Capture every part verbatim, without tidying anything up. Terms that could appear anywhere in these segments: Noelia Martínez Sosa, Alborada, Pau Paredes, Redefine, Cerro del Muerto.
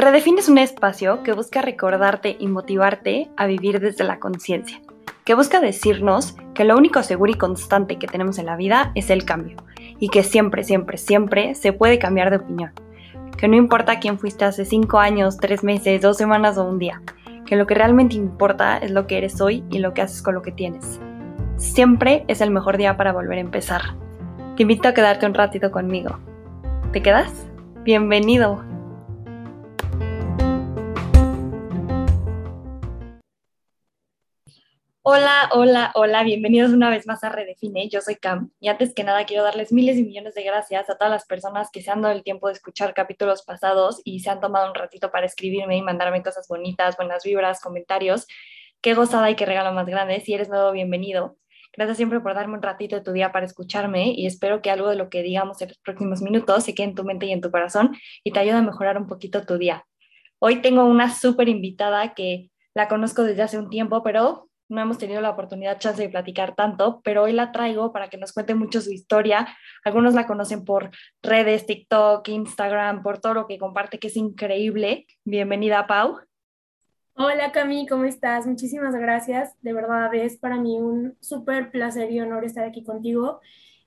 Redefine es un espacio que busca recordarte y motivarte a vivir desde la conciencia, que busca decirnos que lo único seguro y constante que tenemos en la vida es el cambio, y que siempre, siempre, siempre se puede cambiar de opinión, que no importa quién fuiste hace cinco años, tres meses, dos semanas o un día, que lo que realmente importa es lo que eres hoy y lo que haces con lo que tienes. Siempre es el mejor día para volver a empezar. Te invito a quedarte un ratito conmigo. ¿Te quedas? ¡Bienvenido! Hola, hola, hola, bienvenidos una vez más a Redefine, yo soy Cam y antes que nada quiero darles miles y millones de gracias a todas las personas que se han dado el tiempo de escuchar capítulos pasados y se han tomado un ratito para escribirme y mandarme cosas bonitas, buenas vibras, comentarios, qué gozada y qué regalo más grande. Si eres nuevo, bienvenido, gracias siempre por darme un ratito de tu día para escucharme y espero que algo de lo que digamos en los próximos minutos se quede en tu mente y en tu corazón y te ayude a mejorar un poquito tu día. Hoy tengo una súper invitada que la conozco desde hace un tiempo, pero no hemos tenido la oportunidad, chance de platicar tanto, pero hoy la traigo para que nos cuente mucho su historia. Algunos la conocen por redes, TikTok, Instagram, por todo lo que comparte, que es increíble. Bienvenida, Pau. Hola, Cami, ¿cómo estás? Muchísimas gracias. De verdad, es para mí un súper placer y honor estar aquí contigo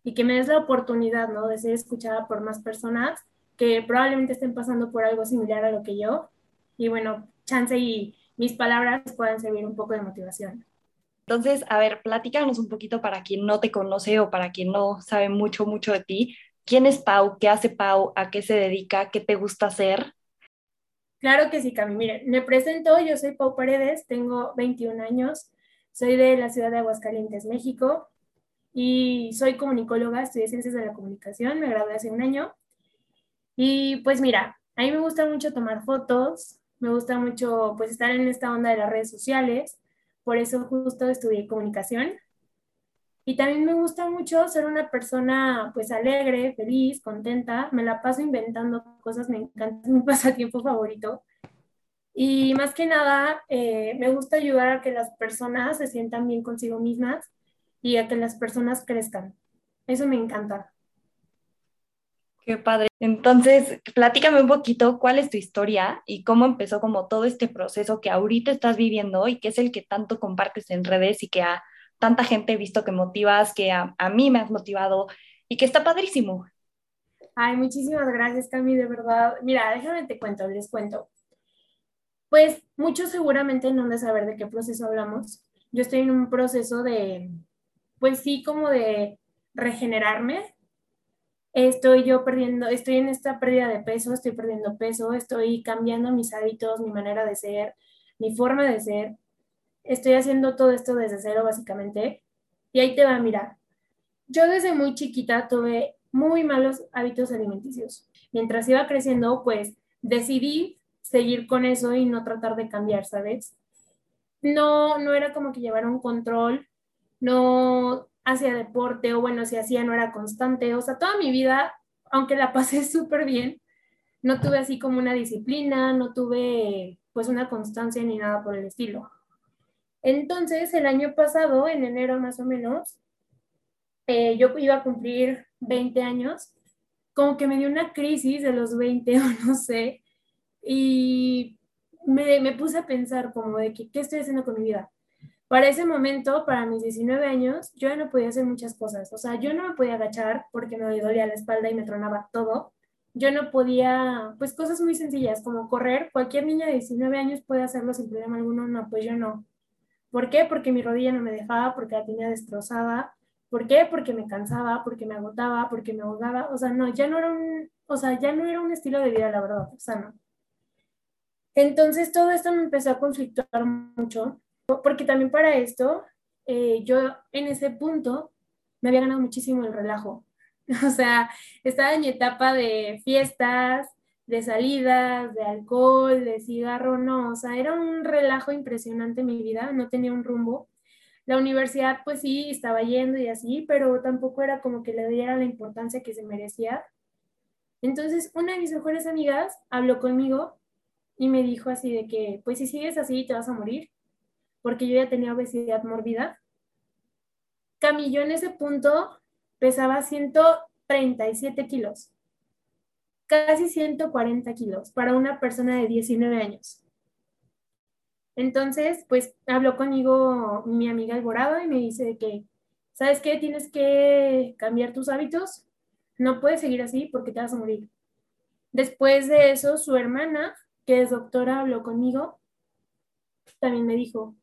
y que me des la oportunidad, ¿no?, de ser escuchada por más personas que probablemente estén pasando por algo similar a lo que yo. Y bueno, chance y mis palabras puedan servir un poco de motivación. Entonces, a ver, platícanos un poquito para quien no te conoce o para quien no sabe mucho, mucho de ti. ¿Quién es Pau? ¿Qué hace Pau? ¿A qué se dedica? ¿Qué te gusta hacer? Claro que sí, Cami. Miren, me presento, yo soy Pau Paredes, tengo veintiún años, soy de la ciudad de Aguascalientes, México, y soy comunicóloga, estudié Ciencias de la Comunicación, me gradué hace un año. Y pues mira, a mí me gusta mucho tomar fotos, me gusta mucho pues estar en esta onda de las redes sociales, por eso justo estudié comunicación. Y también me gusta mucho ser una persona pues alegre, feliz, contenta. Me la paso inventando cosas, me encanta, es mi pasatiempo favorito. Y más que nada eh, me gusta ayudar a que las personas se sientan bien consigo mismas y a que las personas crezcan. Eso me encanta. Qué padre. Entonces, platícame un poquito cuál es tu historia y cómo empezó como todo este proceso que ahorita estás viviendo y que es el que tanto compartes en redes y que a tanta gente he visto que motivas, que a, a mí me has motivado y que está padrísimo. Ay, muchísimas gracias, Cami, de verdad. Mira, déjame te cuento, les cuento. Pues muchos seguramente no han de saber de qué proceso hablamos. Yo estoy en un proceso de, pues sí, como de regenerarme. Estoy yo perdiendo, estoy en esta pérdida de peso, estoy perdiendo peso, estoy cambiando mis hábitos, mi manera de ser, mi forma de ser. Estoy haciendo todo esto desde cero, básicamente. Y ahí te va, mira. Yo desde muy chiquita tuve muy malos hábitos alimenticios. Mientras iba creciendo, pues decidí seguir con eso y no tratar de cambiar, ¿sabes? No, no era como que llevar un control, no hacía deporte, o bueno, si hacía no era constante, o sea, toda mi vida, aunque la pasé súper bien, no tuve así como una disciplina, no tuve pues una constancia ni nada por el estilo. Entonces, el año pasado, en enero más o menos, eh, yo iba a cumplir veinte años, como que me dio una crisis de los veinte o no sé, y me, me puse a pensar como de que, ¿qué estoy haciendo con mi vida? Para ese momento, para mis diecinueve años, yo ya no podía hacer muchas cosas. O sea, yo no me podía agachar porque me dolía la espalda y me tronaba todo. Yo no podía, pues cosas muy sencillas como correr. Cualquier niña de diecinueve años puede hacerlo sin problema alguno. No, pues yo no. ¿Por qué? Porque mi rodilla no me dejaba, porque la tenía destrozada. ¿Por qué? Porque me cansaba, porque me agotaba, porque me ahogaba. O sea, no, ya no era un, o sea, ya no era un estilo de vida, la verdad. O sea, no. Entonces todo esto me empezó a conflictuar mucho. Porque también para esto, eh, yo en ese punto me había ganado muchísimo el relajo. O sea, estaba en mi etapa de fiestas, de salidas, de alcohol, de cigarro, no. O sea, era un relajo impresionante en mi vida, no tenía un rumbo. La universidad, pues sí, estaba yendo y así, pero tampoco era como que le diera la importancia que se merecía. Entonces, una de mis mejores amigas habló conmigo y me dijo así de que, pues si sigues así te vas a morir, porque yo ya tenía obesidad mórbida. Cami, yo en ese punto pesaba ciento treinta y siete kilos. casi ciento cuarenta kilos para una persona de diecinueve años. Entonces, pues habló conmigo mi amiga Alborada y me dice que, ¿sabes qué? Tienes que cambiar tus hábitos, no puedes seguir así porque te vas a morir. Después de eso, su hermana, que es doctora, habló conmigo, también me dijo,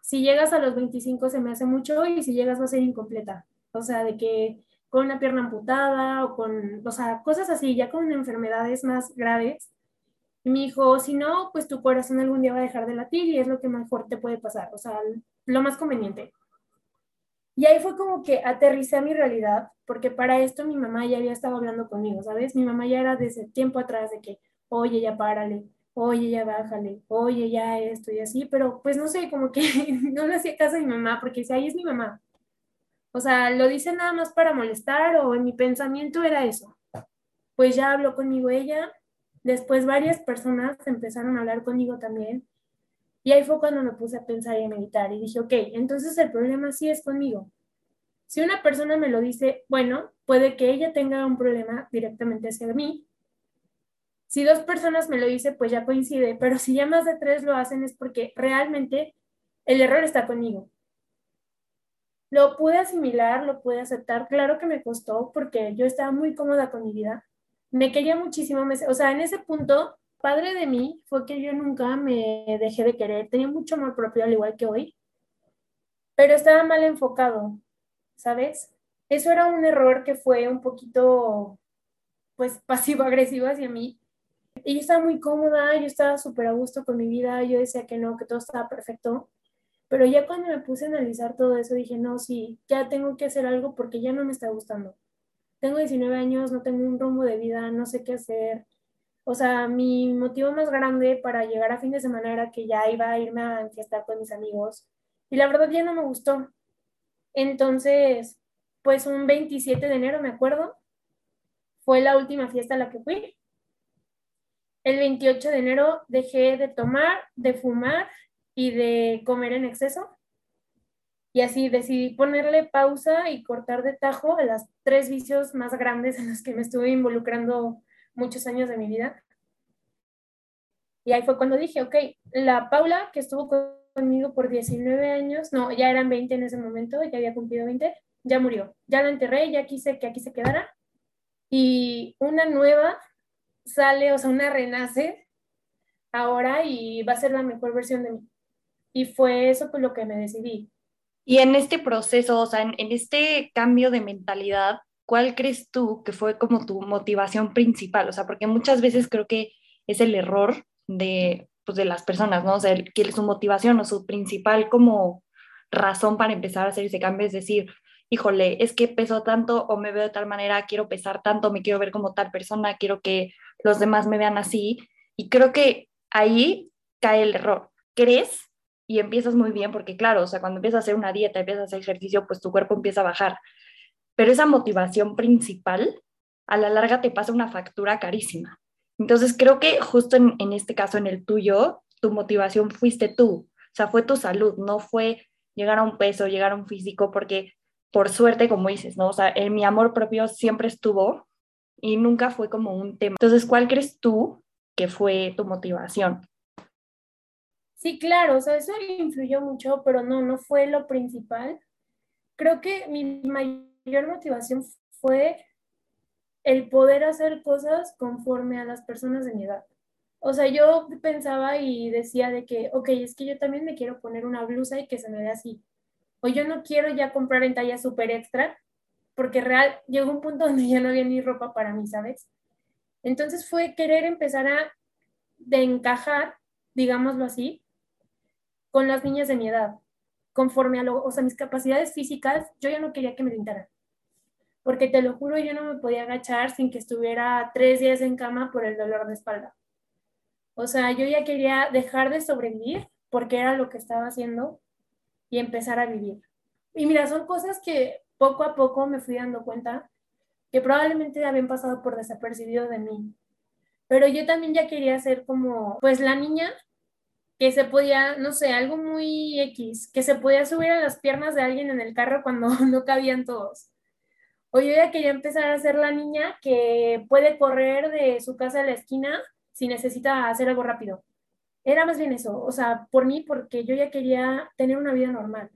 si llegas a los veinticinco se me hace mucho y si llegas va a ser incompleta. O sea, de que con una pierna amputada o con, o sea, cosas así, ya con enfermedades más graves. Y me dijo, si no, pues tu corazón algún día va a dejar de latir y es lo que mejor te puede pasar, o sea, lo más conveniente. Y ahí fue como que aterricé a mi realidad, porque para esto mi mamá ya había estado hablando conmigo, ¿sabes? Mi mamá ya era desde tiempo atrás de que, oye, ya párale, oye, ya bájale, oye, ya esto y así, pero pues no sé, como que no le hacía caso a mi mamá, porque decía, ahí es mi mamá. O sea, lo dice nada más para molestar, o en mi pensamiento era eso. Pues ya habló conmigo ella, después varias personas empezaron a hablar conmigo también, y ahí fue cuando me puse a pensar y a meditar, y dije, ok, entonces el problema sí es conmigo. Si una persona me lo dice, bueno, puede que ella tenga un problema directamente hacia mí. Si dos personas me lo dicen, pues ya coincide, pero si ya más de tres lo hacen es porque realmente el error está conmigo. Lo pude asimilar, lo pude aceptar, claro que me costó porque yo estaba muy cómoda con mi vida, me quería muchísimo, me, o sea, en ese punto, padre de mí fue que yo nunca me dejé de querer, tenía mucho amor propio al igual que hoy, pero estaba mal enfocado, ¿sabes? Eso era un error que fue un poquito, pues, pasivo-agresivo hacia mí, y yo estaba muy cómoda, yo estaba súper a gusto con mi vida, yo decía que no, que todo estaba perfecto. Pero ya cuando me puse a analizar todo eso, dije, no, sí, ya tengo que hacer algo porque ya no me está gustando. Tengo diecinueve años, no tengo un rumbo de vida, no sé qué hacer. O sea, mi motivo más grande para llegar a fin de semana era que ya iba a irme a enfiestar con mis amigos. Y la verdad ya no me gustó. Entonces, pues un veintisiete de enero, me acuerdo, fue la última fiesta a la que fui. El veintiocho de enero dejé de tomar, de fumar y de comer en exceso, y así decidí ponerle pausa y cortar de tajo a los tres vicios más grandes en los que me estuve involucrando muchos años de mi vida. Y ahí fue cuando dije, ok, la Paula que estuvo conmigo por diecinueve años, no, ya eran veinte en ese momento, ya había cumplido veinte, ya murió, ya la enterré, ya quise que aquí se quedara, y una nueva sale, o sea, una renace ahora y va a ser la mejor versión de mí. Y fue eso por lo que me decidí. Y en este proceso, o sea, en, en este cambio de mentalidad, ¿cuál crees tú que fue como tu motivación principal? O sea, porque muchas veces creo que es el error de, pues, de las personas, ¿no? O sea, que su motivación o su principal como razón para empezar a hacer ese cambio es decir, híjole, es que peso tanto o me veo de tal manera, quiero pesar tanto, me quiero ver como tal persona, quiero que los demás me vean así. Y creo que ahí cae el error. Crees y empiezas muy bien porque claro, o sea, cuando empiezas a hacer una dieta, empiezas a hacer ejercicio, pues tu cuerpo empieza a bajar. Pero esa motivación principal, a la larga te pasa una factura carísima. Entonces creo que justo en, en este caso, en el tuyo, tu motivación fuiste tú. O sea, fue tu salud, no fue llegar a un peso, llegar a un físico, porque por suerte, como dices, ¿no? O sea, en mi amor propio siempre estuvo y nunca fue como un tema. Entonces, ¿cuál crees tú que fue tu motivación? Sí, claro, o sea, eso influyó mucho, pero no, no fue lo principal. Creo que mi mayor motivación fue el poder hacer cosas conforme a las personas de mi edad. O sea, yo pensaba y decía de que, ok, es que yo también me quiero poner una blusa y que se me vea así. O yo no quiero ya comprar en talla súper extra, porque real llegó un punto donde ya no había ni ropa para mí, ¿sabes? Entonces fue querer empezar a de encajar, digámoslo así, con las niñas de mi edad, conforme a lo, o sea, mis capacidades físicas. Yo ya no quería que me pintaran, porque te lo juro, yo no me podía agachar sin que estuviera tres días en cama por el dolor de espalda. O sea, yo ya quería dejar de sobrevivir, porque era lo que estaba haciendo, y empezar a vivir. Y mira, son cosas que poco a poco me fui dando cuenta, que probablemente habían pasado por desapercibido de mí. Pero yo también ya quería ser como, pues la niña, que se podía, no sé, algo muy X, que se podía subir a las piernas de alguien en el carro cuando no cabían todos. O yo ya quería empezar a ser la niña que puede correr de su casa a la esquina si necesita hacer algo rápido. Era más bien eso, o sea, por mí, porque yo ya quería tener una vida normal.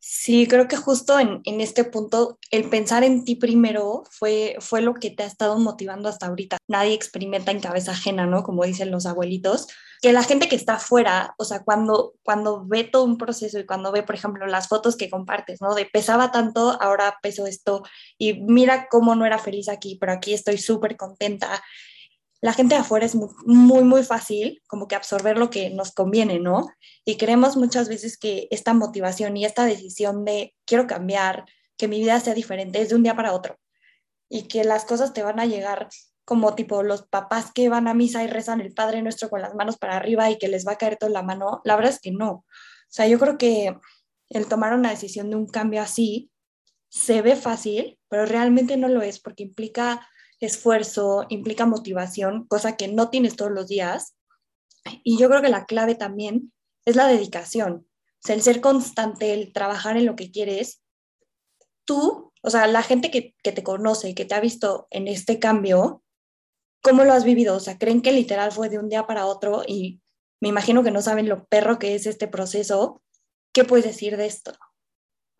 Sí, creo que justo en, en este punto el pensar en ti primero fue, fue lo que te ha estado motivando hasta ahorita. Nadie experimenta en cabeza ajena, ¿no? Como dicen los abuelitos. Que la gente que está afuera, o sea, cuando, cuando ve todo un proceso y cuando ve, por ejemplo, las fotos que compartes, ¿no? De pesaba tanto, ahora peso esto y mira cómo no era feliz aquí, pero aquí estoy súper contenta. La gente de afuera es muy, muy, muy fácil como que absorber lo que nos conviene, ¿no? Y creemos muchas veces que esta motivación y esta decisión de quiero cambiar, que mi vida sea diferente, es de un día para otro. Y que las cosas te van a llegar como tipo los papás que van a misa y rezan el Padre Nuestro con las manos para arriba y que les va a caer toda la mano. La verdad es que no. O sea, yo creo que el tomar una decisión de un cambio así se ve fácil, pero realmente no lo es porque implica esfuerzo, implica motivación, cosa que no tienes todos los días. Y yo creo que la clave también es la dedicación, o sea, el ser constante, el trabajar en lo que quieres. Tú, o sea, la gente que, que te conoce, que te ha visto en este cambio, ¿cómo lo has vivido? O sea, ¿creen que literal fue de un día para otro? Y me imagino que no saben lo perro que es este proceso. ¿Qué puedes decir de esto?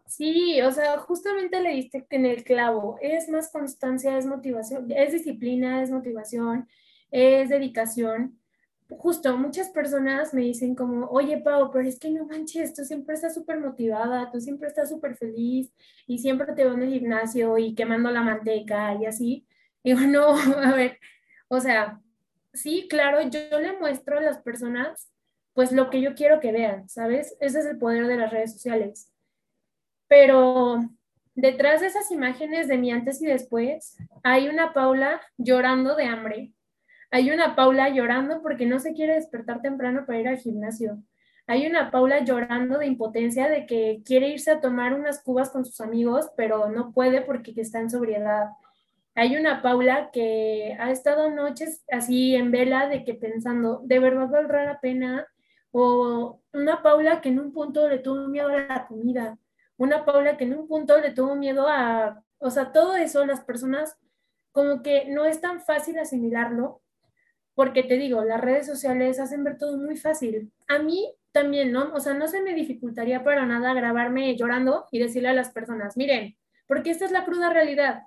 Sí, o sea, justamente le diste en el clavo. Es más constancia, es motivación, es disciplina, es motivación, es dedicación. Justo, muchas personas me dicen como, oye, Pau, pero es que no manches, tú siempre estás súper motivada, tú siempre estás súper feliz y siempre te veo en el gimnasio y quemando la manteca y así. Y digo, no, a ver, o sea, sí, claro, yo, yo le muestro a las personas pues lo que yo quiero que vean, ¿sabes? Ese es el poder de las redes sociales. Pero detrás de esas imágenes de mi antes y después, hay una Paula llorando de hambre. Hay una Paula llorando porque no se quiere despertar temprano para ir al gimnasio. Hay una Paula llorando de impotencia de que quiere irse a tomar unas cubas con sus amigos, pero no puede porque está en sobriedad. Hay una Paula que ha estado noches así en vela de que pensando, ¿de verdad valdrá la pena? O una Paula que en un punto le tuvo miedo a la comida. Una Paula que en un punto le tuvo miedo a... O sea, todo eso, las personas, como que no es tan fácil asimilarlo, porque te digo, las redes sociales hacen ver todo muy fácil. A mí también, ¿no? O sea, no se me dificultaría para nada grabarme llorando y decirle a las personas, miren, porque esta es la cruda realidad.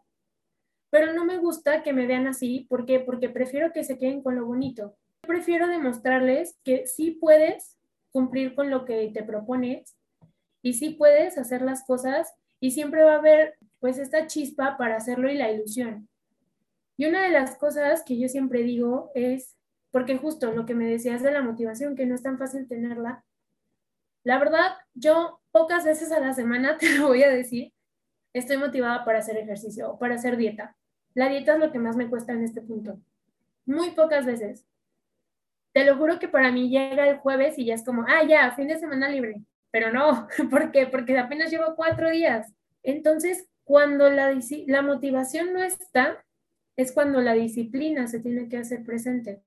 Pero no me gusta que me vean así, ¿por qué? Porque prefiero que se queden con lo bonito. Prefiero demostrarles que sí puedes cumplir con lo que te propones, y sí puedes hacer las cosas y siempre va a haber pues esta chispa para hacerlo y la ilusión. Y una de las cosas que yo siempre digo es, porque justo lo que me decías de la motivación, que no es tan fácil tenerla, la verdad yo pocas veces a la semana, te lo voy a decir, estoy motivada para hacer ejercicio o para hacer dieta. La dieta es lo que más me cuesta en este punto. Muy pocas veces. Te lo juro que para mí llega el jueves y ya es como, ah, ya, fin de semana libre. Pero no, ¿por qué? Porque apenas llevo cuatro días. Entonces, cuando la, la motivación no está, es cuando la disciplina se tiene que hacer presente.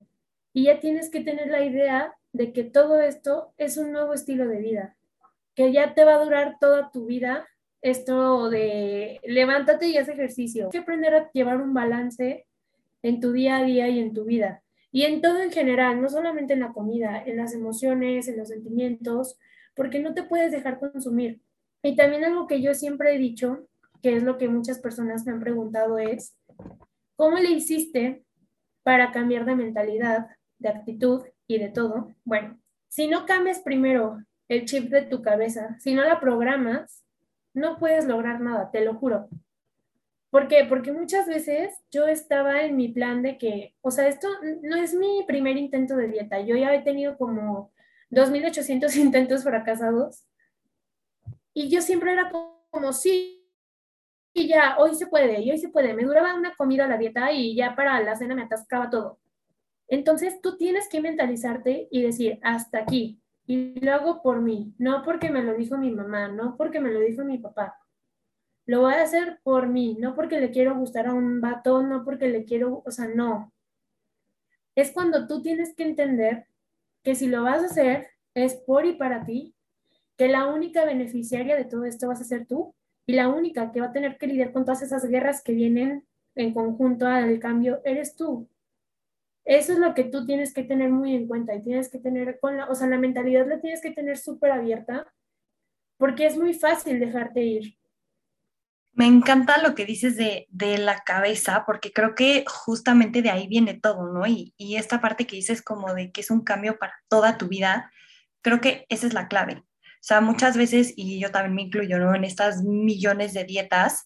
Y ya tienes que tener la idea de que todo esto es un nuevo estilo de vida, que ya te va a durar toda tu vida esto de levántate y haz ejercicio. Hay que aprender a llevar un balance en tu día a día y en tu vida. Y en todo en general, no solamente en la comida, en las emociones, en los sentimientos, porque no te puedes dejar consumir. Y también algo que yo siempre he dicho, que es lo que muchas personas me han preguntado es, ¿cómo le hiciste para cambiar de mentalidad, de actitud y de todo? Bueno, si no cambias primero el chip de tu cabeza, si no la programas, no puedes lograr nada, te lo juro. ¿Por qué? Porque muchas veces yo estaba en mi plan de que, o sea, esto no es mi primer intento de dieta, yo ya he tenido como dos mil ochocientos intentos fracasados. Y yo siempre era como, sí, y ya, hoy se puede, y hoy se puede. Me duraba una comida a la dieta y ya para la cena me atascaba todo. Entonces tú tienes que mentalizarte y decir, hasta aquí. Y lo hago por mí, no porque me lo dijo mi mamá, no porque me lo dijo mi papá. Lo voy a hacer por mí, no porque le quiero gustar a un vato, no porque le quiero, o sea, no. Es cuando tú tienes que entender que si lo vas a hacer es por y para ti, que la única beneficiaria de todo esto vas a ser tú y la única que va a tener que lidiar con todas esas guerras que vienen en conjunto al cambio eres tú. Eso es lo que tú tienes que tener muy en cuenta y tienes que tener, con la, o sea, la mentalidad la tienes que tener súper abierta porque es muy fácil dejarte ir. Me encanta lo que dices de, de la cabeza, porque creo que justamente de ahí viene todo, ¿no? Y, y esta parte que dices como de que es un cambio para toda tu vida, creo que esa es la clave. O sea, muchas veces, y yo también me incluyo, ¿no? En estas millones de dietas,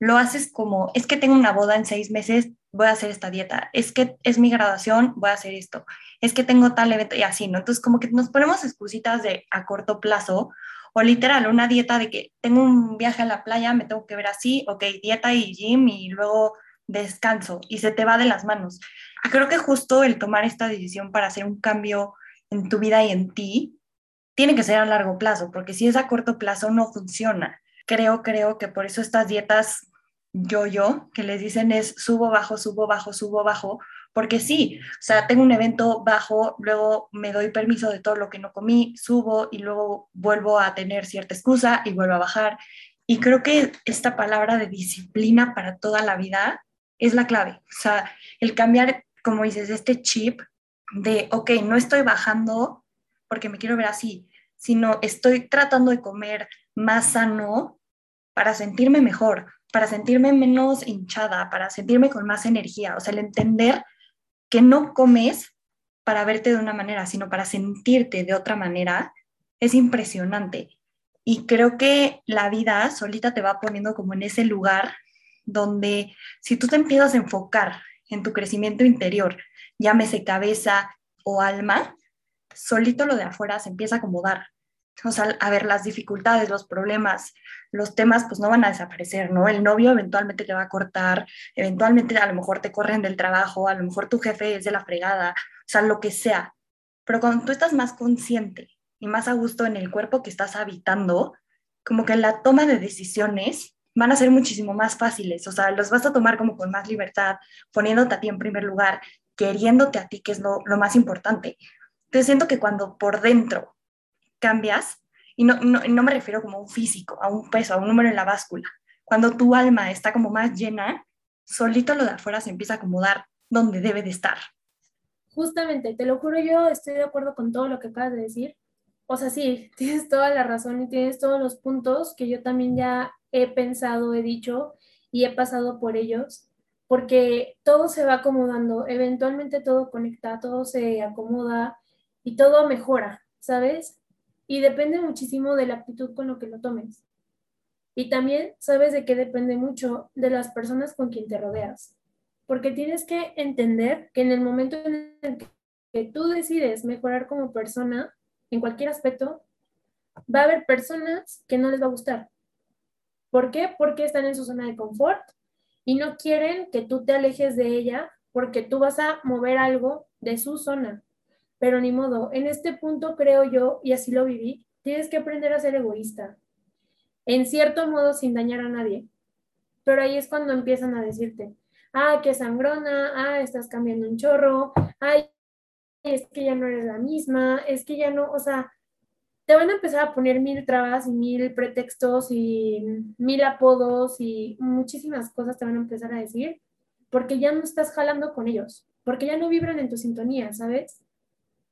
lo haces como, es que tengo una boda en seis meses, voy a hacer esta dieta. Es que es mi graduación, voy a hacer esto. Es que tengo tal evento y así, ¿no? Entonces, como que nos ponemos excusitas de a corto plazo, o literal, una dieta de que tengo un viaje a la playa, me tengo que ver así, ok, dieta y gym y luego descanso, y se te va de las manos. Creo que justo el tomar esta decisión para hacer un cambio en tu vida y en ti, tiene que ser a largo plazo, porque si es a corto plazo no funciona. Creo, creo que por eso estas dietas yo-yo, que les dicen es subo, bajo, subo, bajo, subo, bajo, porque sí, o sea, tengo un evento bajo, luego me doy permiso de todo lo que no comí, subo y luego vuelvo a tener cierta excusa y vuelvo a bajar. Y creo que esta palabra de disciplina para toda la vida es la clave. O sea, el cambiar, como dices, este chip de, ok, no estoy bajando porque me quiero ver así, sino estoy tratando de comer más sano para sentirme mejor, para sentirme menos hinchada, para sentirme con más energía. O sea, el entender que no comes para verte de una manera, sino para sentirte de otra manera, es impresionante. Y creo que la vida solita te va poniendo como en ese lugar donde si tú te empiezas a enfocar en tu crecimiento interior, llámese cabeza o alma, solito lo de afuera se empieza a acomodar. O sea, a ver, las dificultades, los problemas, los temas, pues no van a desaparecer, ¿no? El novio eventualmente te va a cortar, eventualmente a lo mejor te corren del trabajo, a lo mejor tu jefe es de la fregada, o sea, lo que sea. Pero cuando tú estás más consciente y más a gusto en el cuerpo que estás habitando, como que la toma de decisiones van a ser muchísimo más fáciles. O sea, los vas a tomar como con más libertad, poniéndote a ti en primer lugar, queriéndote a ti, que es lo, lo más importante. Entonces siento que cuando por dentro cambias, y no, no, no me refiero como a un físico, a un peso, a un número en la báscula, cuando tu alma está como más llena, solito lo de afuera se empieza a acomodar donde debe de estar. Justamente, te lo juro, yo estoy de acuerdo con todo lo que acabas de decir. O sea, sí, tienes toda la razón y tienes todos los puntos que yo también ya he pensado, he dicho y he pasado por ellos. Porque todo se va acomodando, eventualmente todo conecta, todo se acomoda y todo mejora, ¿sabes? Y depende muchísimo de la actitud con lo que lo tomes. Y también sabes de qué depende mucho, de las personas con quien te rodeas. Porque tienes que entender que en el momento en el que tú decides mejorar como persona, en cualquier aspecto, va a haber personas que no les va a gustar. ¿Por qué? Porque están en su zona de confort, y no quieren que tú te alejes de ella porque tú vas a mover algo de su zona. Pero ni modo, en este punto creo yo, y así lo viví, tienes que aprender a ser egoísta. En cierto modo sin dañar a nadie. Pero ahí es cuando empiezan a decirte, ah, que sangrona, ah, estás cambiando un chorro, ay, es que ya no eres la misma, es que ya no, o sea, te van a empezar a poner mil trabas y mil pretextos y mil apodos y muchísimas cosas te van a empezar a decir porque ya no estás jalando con ellos, porque ya no vibran en tu sintonía, ¿sabes?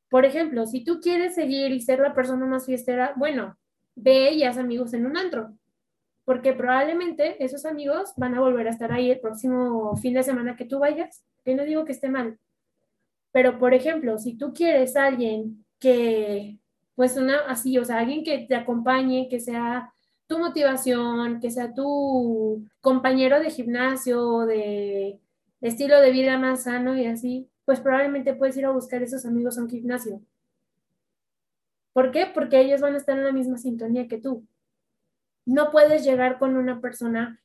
Por ejemplo, si tú quieres seguir y ser la persona más fiestera, bueno, ve y haz amigos en un antro, porque probablemente esos amigos van a volver a estar ahí el próximo fin de semana que tú vayas. Yo no digo que esté mal, pero por ejemplo, si tú quieres a alguien que... pues una así, o sea, alguien que te acompañe, que sea tu motivación, que sea tu compañero de gimnasio, de estilo de vida más sano y así, pues probablemente puedes ir a buscar esos amigos a un gimnasio. ¿Por qué? Porque ellos van a estar en la misma sintonía que tú. No puedes llegar con una persona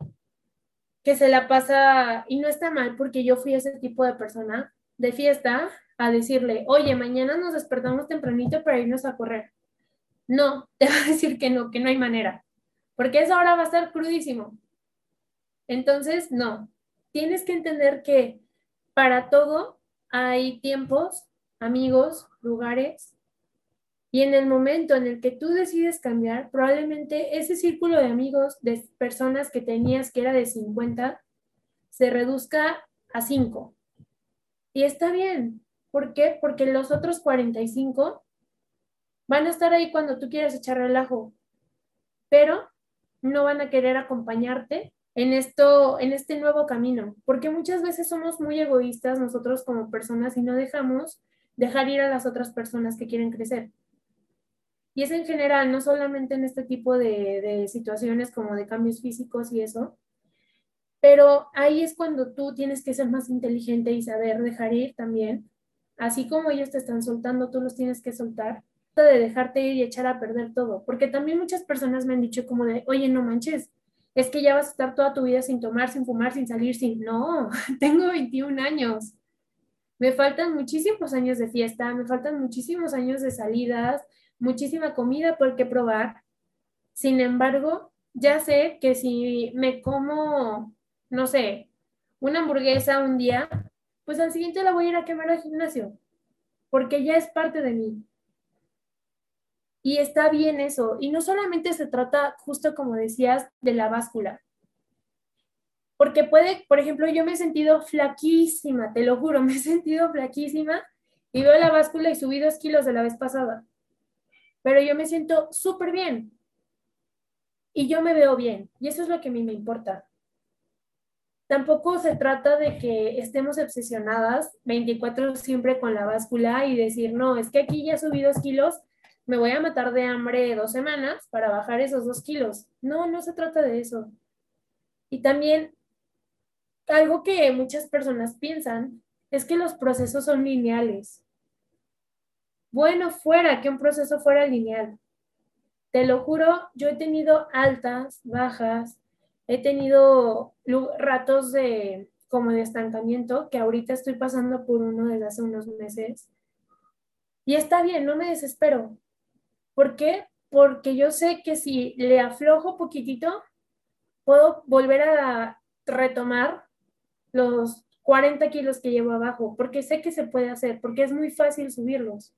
que se la pasa, y no está mal porque yo fui ese tipo de persona de fiesta, a decirle, oye, mañana nos despertamos tempranito para irnos a correr. No, te va a decir que no, que no hay manera, porque esa hora va a estar crudísimo. Entonces, no, tienes que entender que para todo hay tiempos, amigos, lugares, Y en el momento en el que tú decides cambiar, probablemente ese círculo de amigos, de personas que tenías que era de cincuenta, se reduzca a cinco. Y está bien. ¿Por qué? Porque los otros cuarenta y cinco van a estar ahí cuando tú quieras echar relajo, pero no van a querer acompañarte en, esto, en este nuevo camino. Porque muchas veces somos muy egoístas nosotros como personas y no dejamos dejar ir a las otras personas que quieren crecer. Y es en general, no solamente en este tipo de, de situaciones como de cambios físicos y eso, pero ahí es cuando tú tienes que ser más inteligente y saber dejar ir también. Así como ellos te están soltando, tú los tienes que soltar, de dejarte ir y echar a perder todo. Porque también muchas personas me han dicho como de, oye, no manches, es que ya vas a estar toda tu vida sin tomar, sin fumar, sin salir, sin... No, tengo veintiún años. Me faltan muchísimos años de fiesta, me faltan muchísimos años de salidas, muchísima comida por qué probar. Sin embargo, ya sé que si me como, no sé, una hamburguesa un día, pues al siguiente la voy a ir a quemar al gimnasio, porque ya es parte de mí. Y está bien eso. Y no solamente se trata, justo como decías, de la báscula. Porque puede, por ejemplo, yo me he sentido flaquísima, te lo juro, me he sentido flaquísima y veo la báscula y subí dos kilos de la vez pasada. Pero yo me siento súper bien. Y yo me veo bien. Y eso es lo que a mí me importa. Tampoco se trata de que estemos obsesionadas veinticuatro siempre con la báscula y decir, no, es que aquí ya subí dos kilos, me voy a matar de hambre dos semanas para bajar esos dos kilos. No, no se trata de eso. Y también, algo que muchas personas piensan es que los procesos son lineales. Bueno, fuera que un proceso fuera lineal. Te lo juro, yo he tenido altas, bajas, he tenido ratos de, como de estancamiento, que ahorita estoy pasando por uno desde hace unos meses. Y está bien, no me desespero. ¿Por qué? Porque yo sé que si le aflojo poquitito, puedo volver a retomar los cuarenta kilos que llevo abajo, porque sé que se puede hacer, porque es muy fácil subirlos.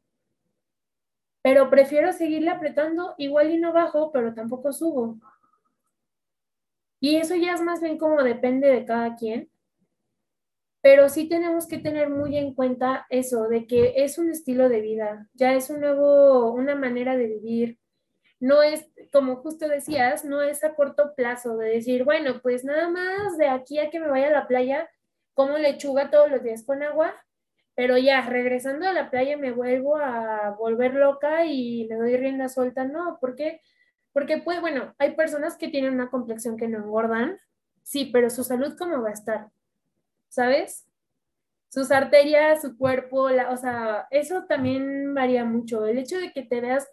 Pero prefiero seguirle apretando, igual y no bajo, pero tampoco subo. Y eso ya es más bien como depende de cada quien. Pero sí tenemos que tener muy en cuenta eso, de que es un estilo de vida, ya es un nuevo, una manera de vivir. No es, como justo decías, no es a corto plazo de decir, bueno, pues nada más de aquí a que me vaya a la playa, como lechuga todos los días con agua, pero ya regresando a la playa me vuelvo a volver loca y me doy rienda suelta. No, ¿por qué? Porque, pues, bueno, hay personas que tienen una complexión que no engordan, sí, pero su salud, ¿cómo va a estar? ¿Sabes? Sus arterias, su cuerpo, la, o sea, eso también varía mucho. El hecho de que te veas,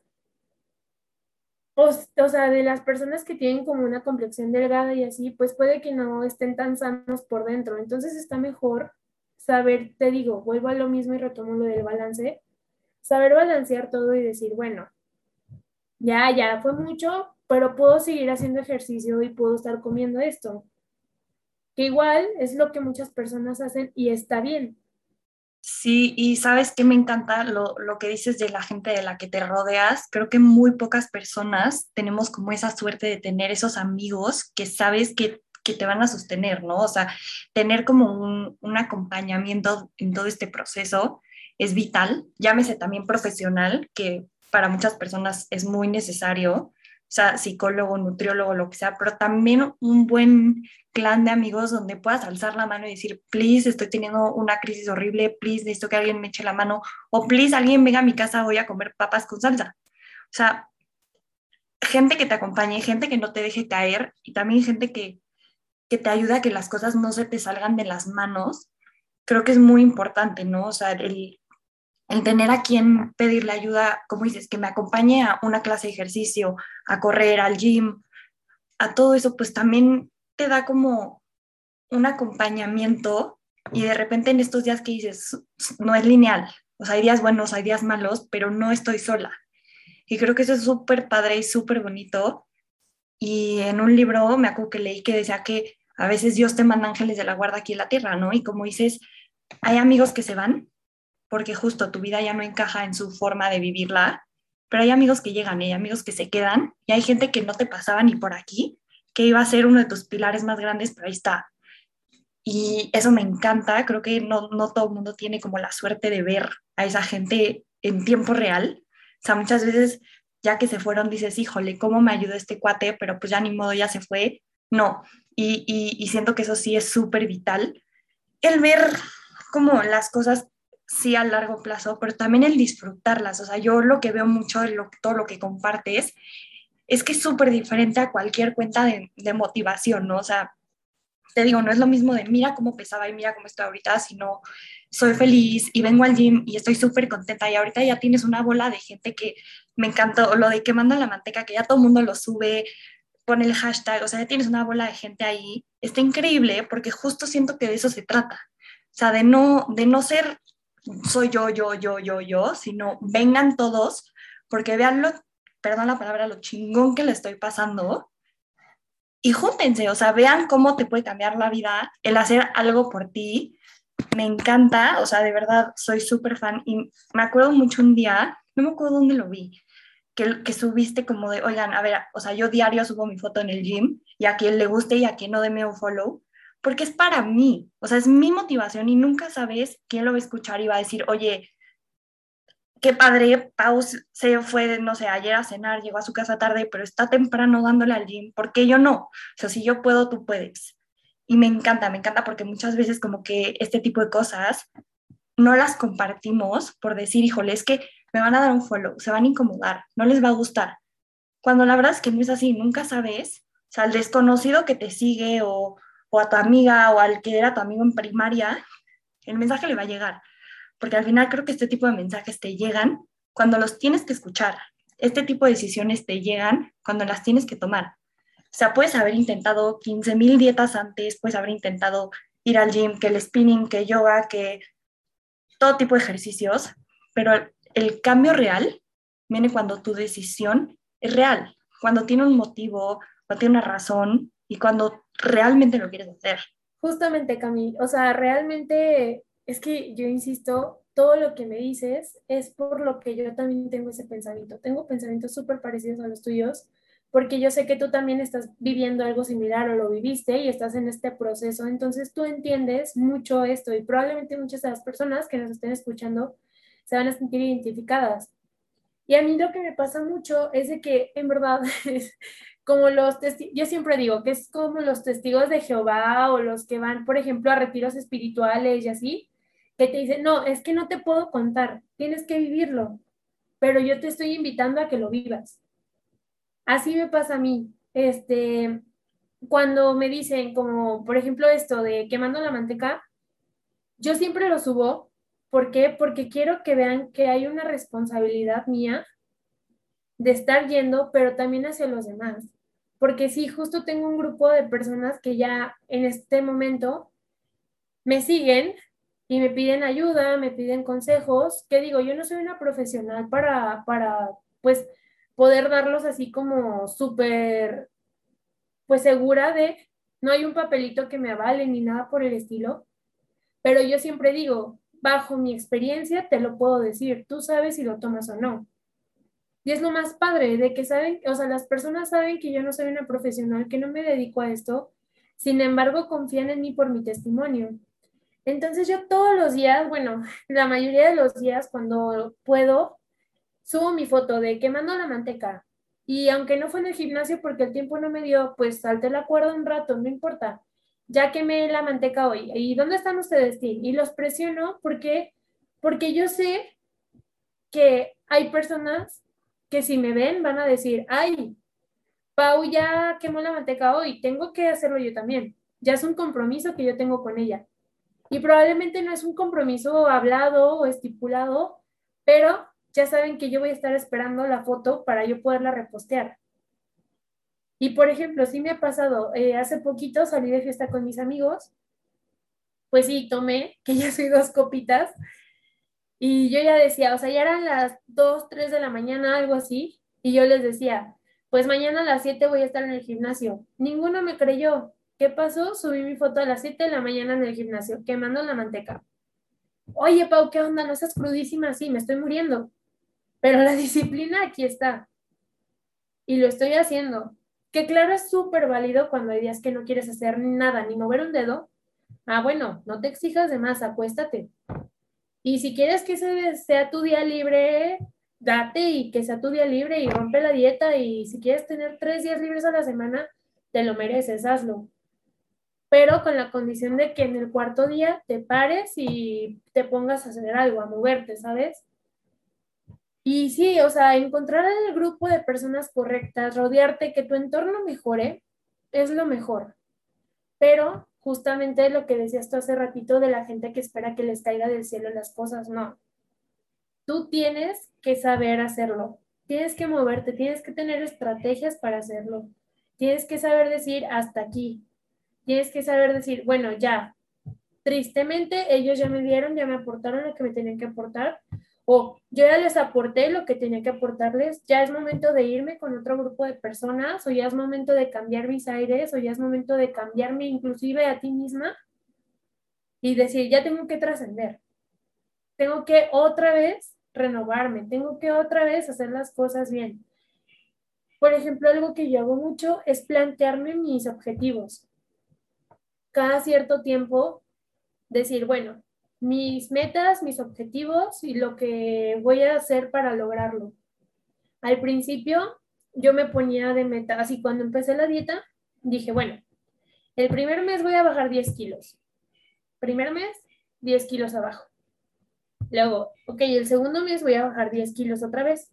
o, o sea, de las personas que tienen como una complexión delgada y así, pues puede que no estén tan sanos por dentro. Entonces está mejor saber, te digo, vuelvo a lo mismo y retomo lo del balance, saber balancear todo y decir, bueno, ya, ya fue mucho, pero puedo seguir haciendo ejercicio y puedo estar comiendo esto. Que igual es lo que muchas personas hacen y está bien. Sí, y sabes que me encanta lo, lo que dices de la gente de la que te rodeas. Creo que muy pocas personas tenemos como esa suerte de tener esos amigos que sabes que, que te van a sostener, ¿no? O sea, tener como un, un acompañamiento en todo este proceso es vital. Llámese también profesional, que para muchas personas es muy necesario. O sea, psicólogo, nutriólogo, lo que sea, pero también un buen clan de amigos donde puedas alzar la mano y decir, please, estoy teniendo una crisis horrible, please, necesito que alguien me eche la mano, o please, alguien venga a mi casa, voy a comer papas con salsa. O sea, gente que te acompañe, gente que no te deje caer, y también gente que, que te ayude a que las cosas no se te salgan de las manos. Creo que es muy importante, ¿no? O sea, el... el tener a quien pedirle ayuda, como dices, que me acompañe a una clase de ejercicio, a correr, al gym, a todo eso, pues también te da como un acompañamiento. Y de repente en estos días que dices, no es lineal, o sea, hay días buenos, hay días malos, pero no estoy sola. Y creo que eso es súper padre y súper bonito. Y en un libro me acuerdo que leí que decía que a veces Dios te manda ángeles de la guarda aquí en la tierra, ¿no? Y como dices, hay amigos que se van, porque justo tu vida ya no encaja en su forma de vivirla, pero hay amigos que llegan y hay amigos que se quedan, y hay gente que no te pasaba ni por aquí, que iba a ser uno de tus pilares más grandes, pero ahí está. Y eso me encanta, creo que no, no todo el mundo tiene como la suerte de ver a esa gente en tiempo real. O sea, muchas veces ya que se fueron dices, híjole, ¿cómo me ayudó este cuate? Pero pues ya ni modo, ya se fue. No, y, y, y siento que eso sí es súper vital. El ver como las cosas sí a largo plazo, pero también el disfrutarlas. O sea, yo lo que veo mucho de lo, todo lo que compartes es que es súper diferente a cualquier cuenta de, de motivación, ¿no? O sea, te digo, no es lo mismo de mira cómo pesaba y mira cómo estoy ahorita, sino soy feliz y vengo al gym y estoy súper contenta. Y ahorita ya tienes una bola de gente que me encantó, lo de quemando la manteca, que ya todo el mundo lo sube, pone el hashtag, o sea, ya tienes una bola de gente ahí. Está increíble porque justo siento que de eso se trata. O sea, de no, de no ser soy yo, yo, yo, yo, yo, sino vengan todos porque vean lo, perdón la palabra, lo chingón que le estoy pasando. Y júntense, o sea, vean cómo te puede cambiar la vida el hacer algo por ti. Me encanta, o sea, de verdad, soy súper fan. Y me acuerdo mucho un día, no me acuerdo dónde lo vi, que, que subiste como de, oigan, a ver, o sea, yo diario subo mi foto en el gym y a quien le guste y a quien no, deme un follow, porque es para mí, o sea, es mi motivación y nunca sabes quién lo va a escuchar y va a decir, oye, qué padre, Pau se fue, no sé, ayer a cenar, llegó a su casa tarde, pero está temprano dándole al gym, ¿por qué yo no? O sea, si yo puedo, tú puedes. Y me encanta, me encanta porque muchas veces como que este tipo de cosas no las compartimos por decir, híjole, es que me van a dar un follow, se van a incomodar, no les va a gustar. Cuando la verdad es que no es así, nunca sabes, o sea, al desconocido que te sigue o, o a tu amiga o al que era tu amigo en primaria, el mensaje le va a llegar. Porque al final creo que este tipo de mensajes te llegan cuando los tienes que escuchar. Este tipo de decisiones te llegan cuando las tienes que tomar. O sea, puedes haber intentado quince mil dietas antes, puedes haber intentado ir al gym, que el spinning, que yoga, que todo tipo de ejercicios, pero el cambio real viene cuando tu decisión es real, cuando tiene un motivo, cuando tiene una razón y cuando realmente lo quieres hacer. Justamente, Camille, o sea, realmente... Es que yo insisto, todo lo que me dices es por lo que yo también tengo ese pensamiento. Tengo pensamientos súper parecidos a los tuyos, porque yo sé que tú también estás viviendo algo similar o lo viviste y estás en este proceso. Entonces tú entiendes mucho esto y probablemente muchas de las personas que nos estén escuchando se van a sentir identificadas. Y a mí lo que me pasa mucho es de que, en verdad, como los testigos, yo siempre digo que es como los testigos de Jehová o los que van, por ejemplo, a retiros espirituales y así, que te dicen, no, es que no te puedo contar, tienes que vivirlo, pero yo te estoy invitando a que lo vivas. Así me pasa a mí, este, cuando me dicen, como por ejemplo esto de quemando la manteca, yo siempre lo subo, ¿por qué? Porque quiero que vean que hay una responsabilidad mía de estar yendo, pero también hacia los demás, porque sí, justo tengo un grupo de personas que ya en este momento me siguen, y me piden ayuda, me piden consejos, que digo, yo no soy una profesional para, para pues, poder darlos así como súper, pues, segura de, no hay un papelito que me avale ni nada por el estilo, pero yo siempre digo, bajo mi experiencia te lo puedo decir, tú sabes si lo tomas o no. Y es lo más padre de que saben, o sea, las personas saben que yo no soy una profesional, que no me dedico a esto, sin embargo confían en mí por mi testimonio. Entonces yo todos los días, bueno, la mayoría de los días cuando puedo, subo mi foto de quemando la manteca. Y aunque no fue en el gimnasio porque el tiempo no me dio, pues salté la cuerda un rato, no importa. Ya quemé la manteca hoy. ¿Y dónde están ustedes, Tim? Y los presiono porque, porque yo sé que hay personas que si me ven van a decir, ay, Pau ya quemó la manteca hoy, tengo que hacerlo yo también. Ya es un compromiso que yo tengo con ella. Y probablemente no es un compromiso hablado o estipulado, pero ya saben que yo voy a estar esperando la foto para yo poderla repostear. Y por ejemplo, sí me ha pasado, eh, hace poquito salí de fiesta con mis amigos, pues sí, tomé, que ya soy dos copitas, y yo ya decía, o sea, ya eran las dos, tres de la mañana, algo así, y yo les decía, pues mañana a las siete voy a estar en el gimnasio. Ninguno me creyó. ¿Qué pasó? Subí mi foto a las siete de la mañana en el gimnasio, quemando la manteca. Oye, Pau, ¿qué onda? ¿No estás crudísima? Sí, me estoy muriendo. pero la disciplina aquí está y lo estoy haciendo. Que claro, es súper válido cuando hay días que no quieres hacer nada, ni mover un dedo. Ah, bueno, no te exijas de más, acuéstate. Y si quieres que ese sea tu día libre, date y que sea tu día libre y rompe la dieta. Y si quieres tener tres días libres a la semana, te lo mereces, hazlo. Pero con la condición de que en el cuarto día te pares y te pongas a hacer algo, a moverte, ¿sabes? Y sí, o sea, encontrar el grupo de personas correctas, rodearte, que tu entorno mejore, es lo mejor. Pero justamente lo que decías tú hace ratito de la gente que espera que les caiga del cielo las cosas, no. Tú tienes que saber hacerlo, tienes que moverte, tienes que tener estrategias para hacerlo, tienes que saber decir hasta aquí, tienes que saber decir, bueno, ya, tristemente ellos ya me dieron, ya me aportaron lo que me tenían que aportar, o yo ya les aporté lo que tenía que aportarles, ya es momento de irme con otro grupo de personas, o ya es momento de cambiar mis aires, o ya es momento de cambiarme inclusive a ti misma, y decir, ya tengo que trascender, tengo que otra vez renovarme, tengo que otra vez hacer las cosas bien. Por ejemplo, algo que yo hago mucho es plantearme mis objetivos. Cada cierto tiempo decir, bueno, mis metas, mis objetivos y lo que voy a hacer para lograrlo. Al principio yo me ponía de meta, así cuando empecé la dieta, dije, bueno, el primer mes voy a bajar diez kilos. Primer mes, diez kilos abajo. Luego, ok, el segundo mes voy a bajar diez kilos otra vez.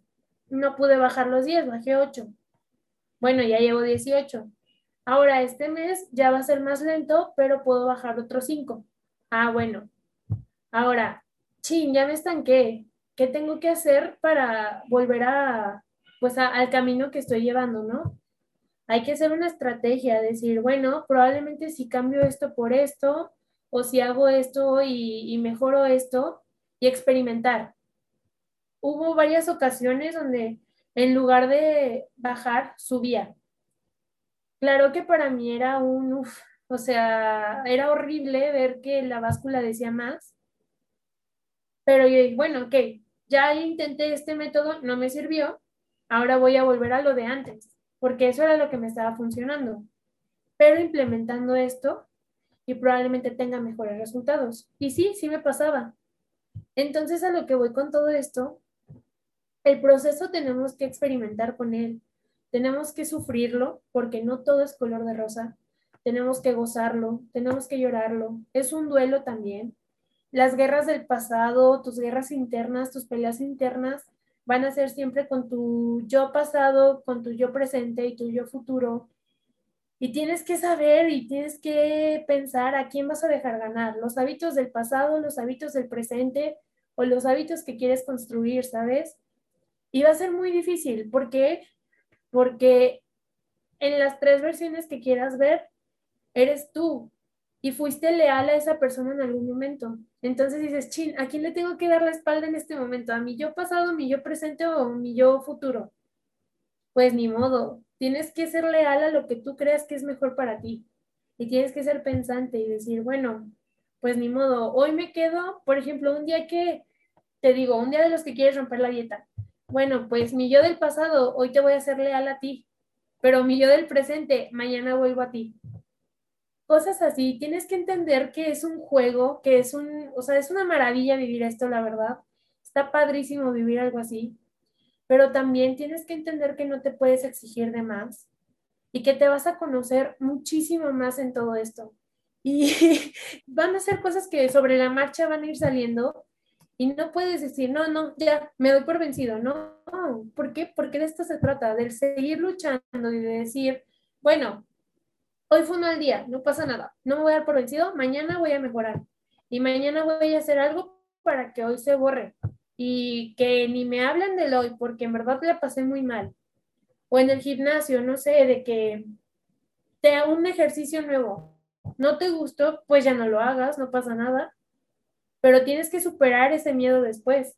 No pude bajar los diez, bajé ocho. Bueno, ya llevo dieciocho. Ahora este mes ya va a ser más lento, pero puedo bajar otros cinco. Ah, bueno. Ahora, chin, ya me estanqué. ¿Qué tengo que hacer para volver a, pues a, al camino que estoy llevando, no? Hay que hacer una estrategia, decir, bueno, probablemente si cambio esto por esto, o si hago esto y, y mejoro esto, y experimentar. Hubo varias ocasiones donde en lugar de bajar, subía. Claro que para mí era un, uff, o sea, era horrible ver que la báscula decía más. Pero yo dije, bueno, ok, ya intenté este método, no me sirvió, ahora voy a volver a lo de antes, porque eso era lo que me estaba funcionando. Pero implementando esto, y probablemente tenga mejores resultados. Y sí, sí me pasaba. Entonces, a lo que voy con todo esto, el proceso tenemos que experimentar con él, tenemos que sufrirlo, porque no todo es color de rosa, tenemos que gozarlo, tenemos que llorarlo, es un duelo también. Las guerras del pasado, tus guerras internas, tus peleas internas van a ser siempre con tu yo pasado, con tu yo presente y tu yo futuro. Y tienes que saber y tienes que pensar a quién vas a dejar ganar. Los hábitos del pasado, los hábitos del presente o los hábitos que quieres construir, ¿sabes? Y va a ser muy difícil. ¿Por qué? Porque en las tres versiones que quieras ver, eres tú. Y fuiste leal a esa persona en algún momento. Entonces dices, chin, ¿a quién le tengo que dar la espalda en este momento? ¿A mi yo pasado, mi yo presente o mi yo futuro? Pues ni modo. Tienes que ser leal a lo que tú creas que es mejor para ti. Y tienes que ser pensante y decir, bueno, pues ni modo. Hoy me quedo, por ejemplo, un día que, te digo, un día de los que quieres romper la dieta. Bueno, pues mi yo del pasado, hoy te voy a ser leal a ti. Pero mi yo del presente, mañana vuelvo a ti. Cosas así, tienes que entender que es un juego, que es un, o sea, es una maravilla vivir esto, la verdad. Está padrísimo vivir algo así, pero también tienes que entender que no te puedes exigir de más y que te vas a conocer muchísimo más en todo esto. Y van a ser cosas que sobre la marcha van a ir saliendo y no puedes decir, no, no, ya, me doy por vencido. No, ¿por qué? Porque de esto se trata, del seguir luchando y de decir, bueno, hoy fue un mal día, no pasa nada, no me voy a dar por vencido, mañana voy a mejorar y mañana voy a hacer algo para que hoy se borre y que ni me hablen del hoy porque en verdad la pasé muy mal. O en el gimnasio, no sé, de que te haga un ejercicio nuevo, no te gustó, pues ya no lo hagas, no pasa nada, pero tienes que superar ese miedo después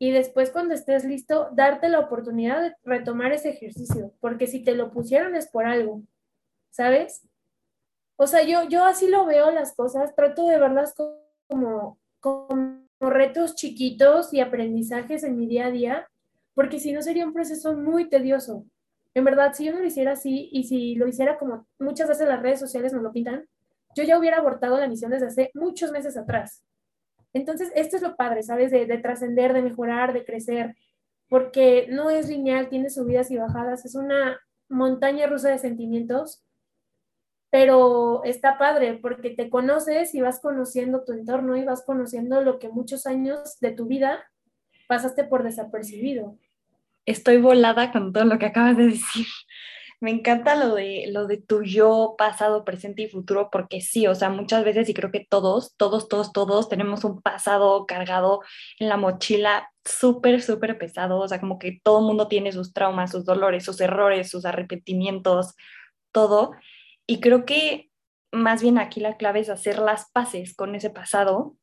y después cuando estés listo, darte la oportunidad de retomar ese ejercicio porque si te lo pusieron es por algo. ¿Sabes? O sea, yo, yo así lo veo las cosas, trato de verlas como, como, como retos chiquitos y aprendizajes en mi día a día porque si no sería un proceso muy tedioso. En verdad, si yo no lo hiciera así y si lo hiciera como muchas veces las redes sociales nos lo pintan, yo ya hubiera abortado la misión desde hace muchos meses atrás. Entonces, esto es lo padre, ¿sabes? De, de trascender, de mejorar, de crecer, porque no es lineal, tiene subidas y bajadas, es una montaña rusa de sentimientos, pero está padre porque te conoces y vas conociendo tu entorno y vas conociendo lo que muchos años de tu vida pasaste por desapercibido. Estoy volada con todo lo que acabas de decir. Me encanta lo de, lo de tu yo, pasado, presente y futuro, porque sí, o sea, muchas veces, y creo que todos, todos, todos, todos tenemos un pasado cargado en la mochila súper, súper pesado, o sea, como que todo el mundo tiene sus traumas, sus dolores, sus errores, sus arrepentimientos, todo, y creo que más bien aquí la clave es hacer las paces con ese pasado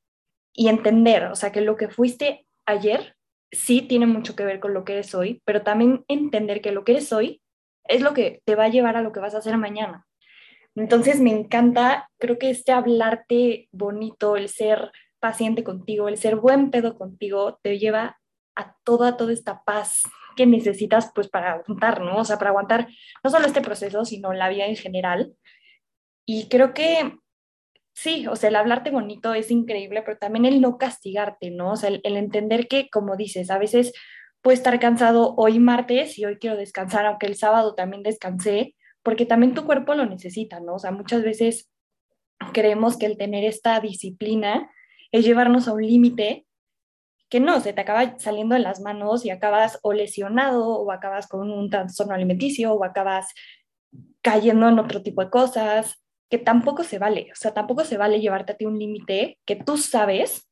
y entender, o sea, que lo que fuiste ayer sí tiene mucho que ver con lo que eres hoy, pero también entender que lo que eres hoy es lo que te va a llevar a lo que vas a hacer mañana. Entonces me encanta, creo que este hablarte bonito, el ser paciente contigo, el ser buen pedo contigo, te lleva a toda, toda esta paz que necesitas pues para aguantar, ¿no? O sea, para aguantar no solo este proceso, sino la vida en general. Y creo que sí, o sea, el hablarte bonito es increíble, pero también el no castigarte, ¿no? O sea, el, el entender que, como dices, a veces puedo estar cansado hoy martes y hoy quiero descansar, aunque el sábado también descansé, porque también tu cuerpo lo necesita, ¿no? O sea, muchas veces creemos que el tener esta disciplina es llevarnos a un límite que no, se te acaba saliendo de las manos y acabas o lesionado o acabas con un trastorno alimenticio o acabas cayendo en otro tipo de cosas, que tampoco se vale, o sea, tampoco se vale llevarte a ti un límite que tú sabes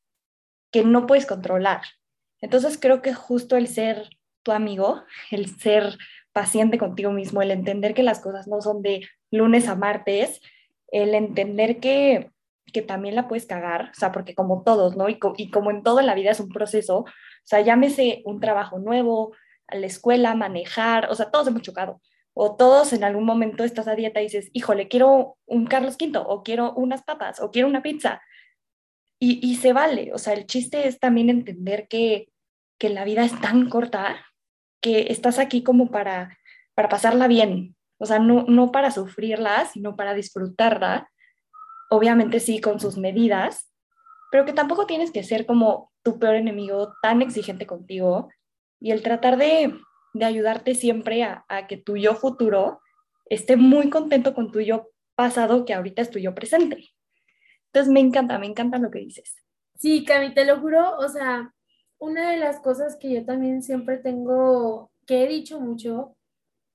que no puedes controlar. Entonces creo que justo el ser tu amigo, el ser paciente contigo mismo, el entender que las cosas no son de lunes a martes, el entender que, que también la puedes cagar, o sea, porque como todos, ¿no? Y, co- y como en todo en la vida es un proceso, o sea, llámese un trabajo nuevo, a la escuela, manejar, o sea, todos hemos chocado. O todos en algún momento estás a dieta y dices, híjole, quiero un Carlos quinto, o quiero unas papas, o quiero una pizza. Y, y se vale, o sea, el chiste es también entender que, que la vida es tan corta que estás aquí como para, para pasarla bien, o sea, no, no para sufrirla, sino para disfrutarla, obviamente sí con sus medidas, pero que tampoco tienes que ser como tu peor enemigo, tan exigente contigo, y el tratar de, de ayudarte siempre a, a que tu yo futuro esté muy contento con tu yo pasado, que ahorita es tu yo presente. Entonces me encanta, me encanta lo que dices. Sí, Cami, te lo juro, o sea, una de las cosas que yo también siempre tengo, que he dicho mucho,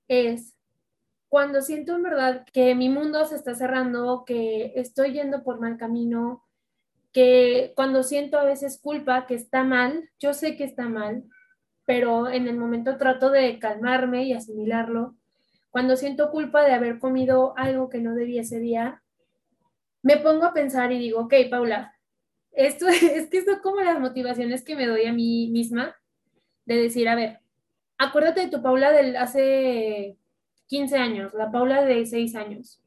es cuando siento en verdad que mi mundo se está cerrando, que estoy yendo por mal camino, que cuando siento a veces culpa, que está mal, yo sé que está mal, pero en el momento trato de calmarme y asimilarlo. Cuando siento culpa de haber comido algo que no debía ese día, me pongo a pensar y digo, ok, Paula, esto es que son como las motivaciones que me doy a mí misma de decir, a ver, acuérdate de tu Paula del hace quince años, la Paula de seis años.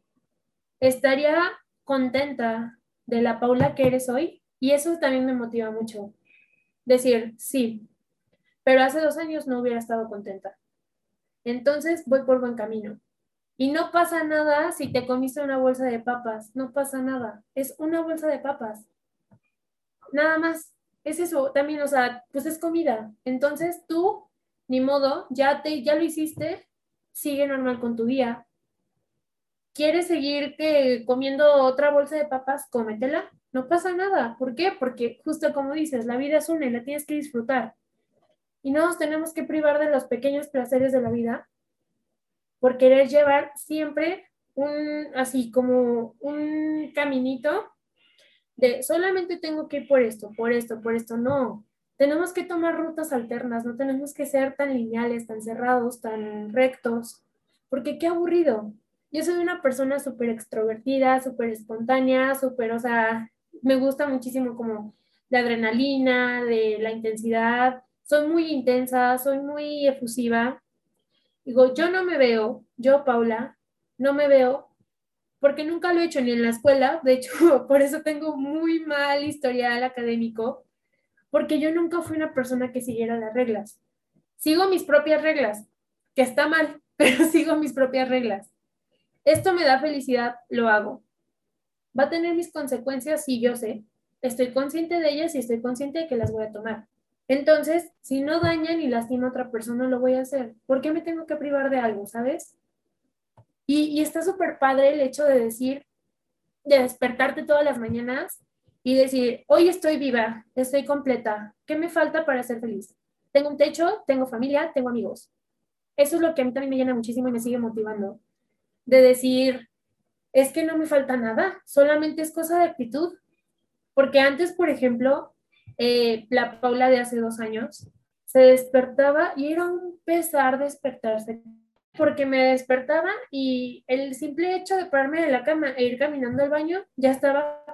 Estaría contenta de la Paula que eres hoy, y eso también me motiva mucho. Decir, sí, pero hace dos años no hubiera estado contenta. Entonces voy por buen camino. Y no pasa nada si te comiste una bolsa de papas, no pasa nada, es una bolsa de papas, nada más, es eso también, o sea, pues es comida, entonces tú, ni modo, ya, te, ya lo hiciste, sigue normal con tu día. ¿Quieres seguir que, comiendo otra bolsa de papas? Cómetela, no pasa nada, ¿por qué? Porque justo como dices, la vida es una y la tienes que disfrutar, y no nos tenemos que privar de los pequeños placeres de la vida, por querer llevar siempre un, así como un caminito de solamente tengo que ir por esto, por esto, por esto. No, tenemos que tomar rutas alternas, no tenemos que ser tan lineales, tan cerrados, tan rectos, porque qué aburrido. Yo soy una persona súper extrovertida, súper espontánea, súper, o sea, me gusta muchísimo como la adrenalina, de la intensidad, soy muy intensa, soy muy efusiva. Digo, yo no me veo, yo, Paula, no me veo, porque nunca lo he hecho ni en la escuela, de hecho, por eso tengo muy mal historial académico, porque yo nunca fui una persona que siguiera las reglas. Sigo mis propias reglas, que está mal, pero sigo mis propias reglas. Esto me da felicidad, lo hago. Va a tener mis consecuencias, sí, yo sé. Estoy consciente de ellas y estoy consciente de que las voy a tomar. Entonces, si no daña ni lastima a otra persona, lo voy a hacer. ¿Por qué me tengo que privar de algo, sabes? Y, y está súper padre el hecho de decir, de despertarte todas las mañanas y decir, hoy estoy viva, estoy completa. ¿Qué me falta para ser feliz? Tengo un techo, tengo familia, tengo amigos. Eso es lo que a mí también me llena muchísimo y me sigue motivando. De decir, es que no me falta nada, solamente es cosa de actitud. Porque antes, por ejemplo, eh, la Paula de hace dos años se despertaba y era un pesar despertarse. Porque me despertaba y el simple hecho de pararme de la cama e ir caminando al baño ya estaba...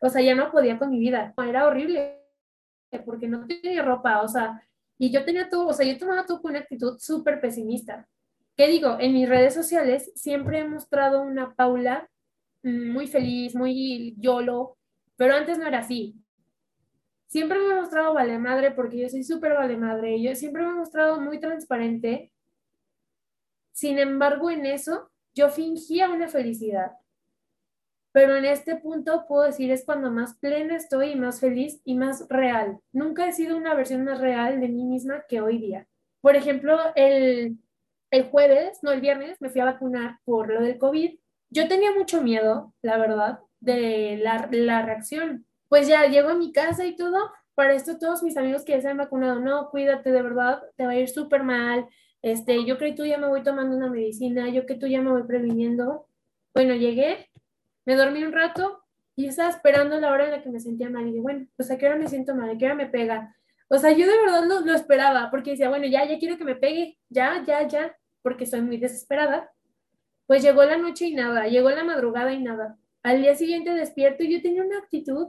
O sea, ya no podía con mi vida. Era horrible porque no tenía ropa, o sea... Y yo tenía todo, o sea, yo tomaba todo con una actitud súper pesimista. ¿Qué digo? En mis redes sociales siempre he mostrado una Paula muy feliz, muy YOLO, pero antes no era así. Siempre me he mostrado vale madre porque yo soy súper vale madre. Yo siempre me he mostrado muy transparente. Sin embargo, en eso yo fingía una felicidad. Pero en este punto puedo decir es cuando más plena estoy y más feliz y más real. Nunca he sido una versión más real de mí misma que hoy día. Por ejemplo, el, el jueves, no el viernes, me fui a vacunar por lo del COVID. Yo tenía mucho miedo, la verdad, de la, la reacción. Pues ya llego a mi casa y todo. Para esto todos mis amigos que ya se han vacunado, no, cuídate, de verdad, te va a ir súper mal. Este, yo creo que tú ya me voy tomando una medicina, yo que tú ya me voy previniendo. Bueno, llegué. Me dormí un rato y estaba esperando la hora en la que me sentía mal. Y dije, bueno, pues ¿a qué hora me siento mal? ¿A qué hora me pega? O sea, yo de verdad lo, lo esperaba porque decía, bueno, ya, ya quiero que me pegue. Ya, ya, ya, porque soy muy desesperada. Pues llegó la noche y nada. Llegó la madrugada y nada. Al día siguiente despierto y yo tenía una actitud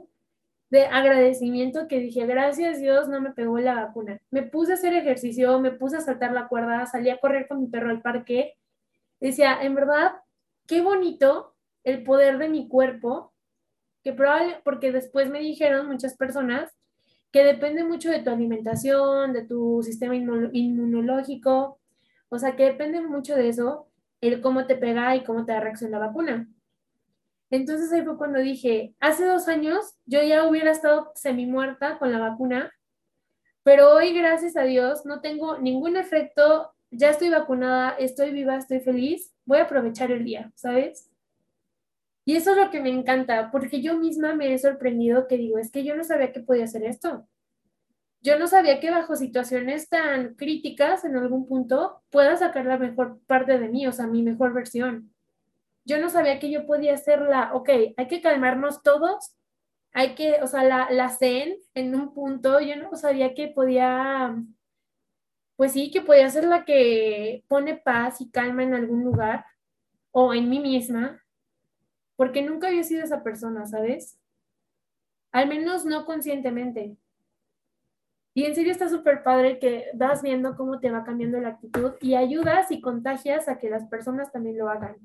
de agradecimiento que dije, gracias Dios, no me pegó la vacuna. Me puse a hacer ejercicio, me puse a saltar la cuerda, salí a correr con mi perro al parque. Decía, en verdad, qué bonito el poder de mi cuerpo, que probable, porque después me dijeron muchas personas que depende mucho de tu alimentación, de tu sistema inmunológico, o sea que depende mucho de eso, el cómo te pega y cómo te reacciona la vacuna. Entonces ahí fue cuando dije, hace dos años yo ya hubiera estado semi-muerta con la vacuna, pero hoy gracias a Dios no tengo ningún efecto, ya estoy vacunada, estoy viva, estoy feliz, voy a aprovechar el día, ¿sabes? Y eso es lo que me encanta, porque yo misma me he sorprendido que digo, es que yo no sabía que podía hacer esto. Yo no sabía que bajo situaciones tan críticas en algún punto pueda sacar la mejor parte de mí, o sea, mi mejor versión. Yo no sabía que yo podía hacer la, ok, hay que calmarnos todos, hay que, o sea, la, la zen en un punto, yo no sabía que podía, pues sí, que podía ser la que pone paz y calma en algún lugar o en mí misma. Porque nunca había sido esa persona, ¿sabes? Al menos no conscientemente. Y en serio está súper padre que vas viendo cómo te va cambiando la actitud y ayudas y contagias a que las personas también lo hagan.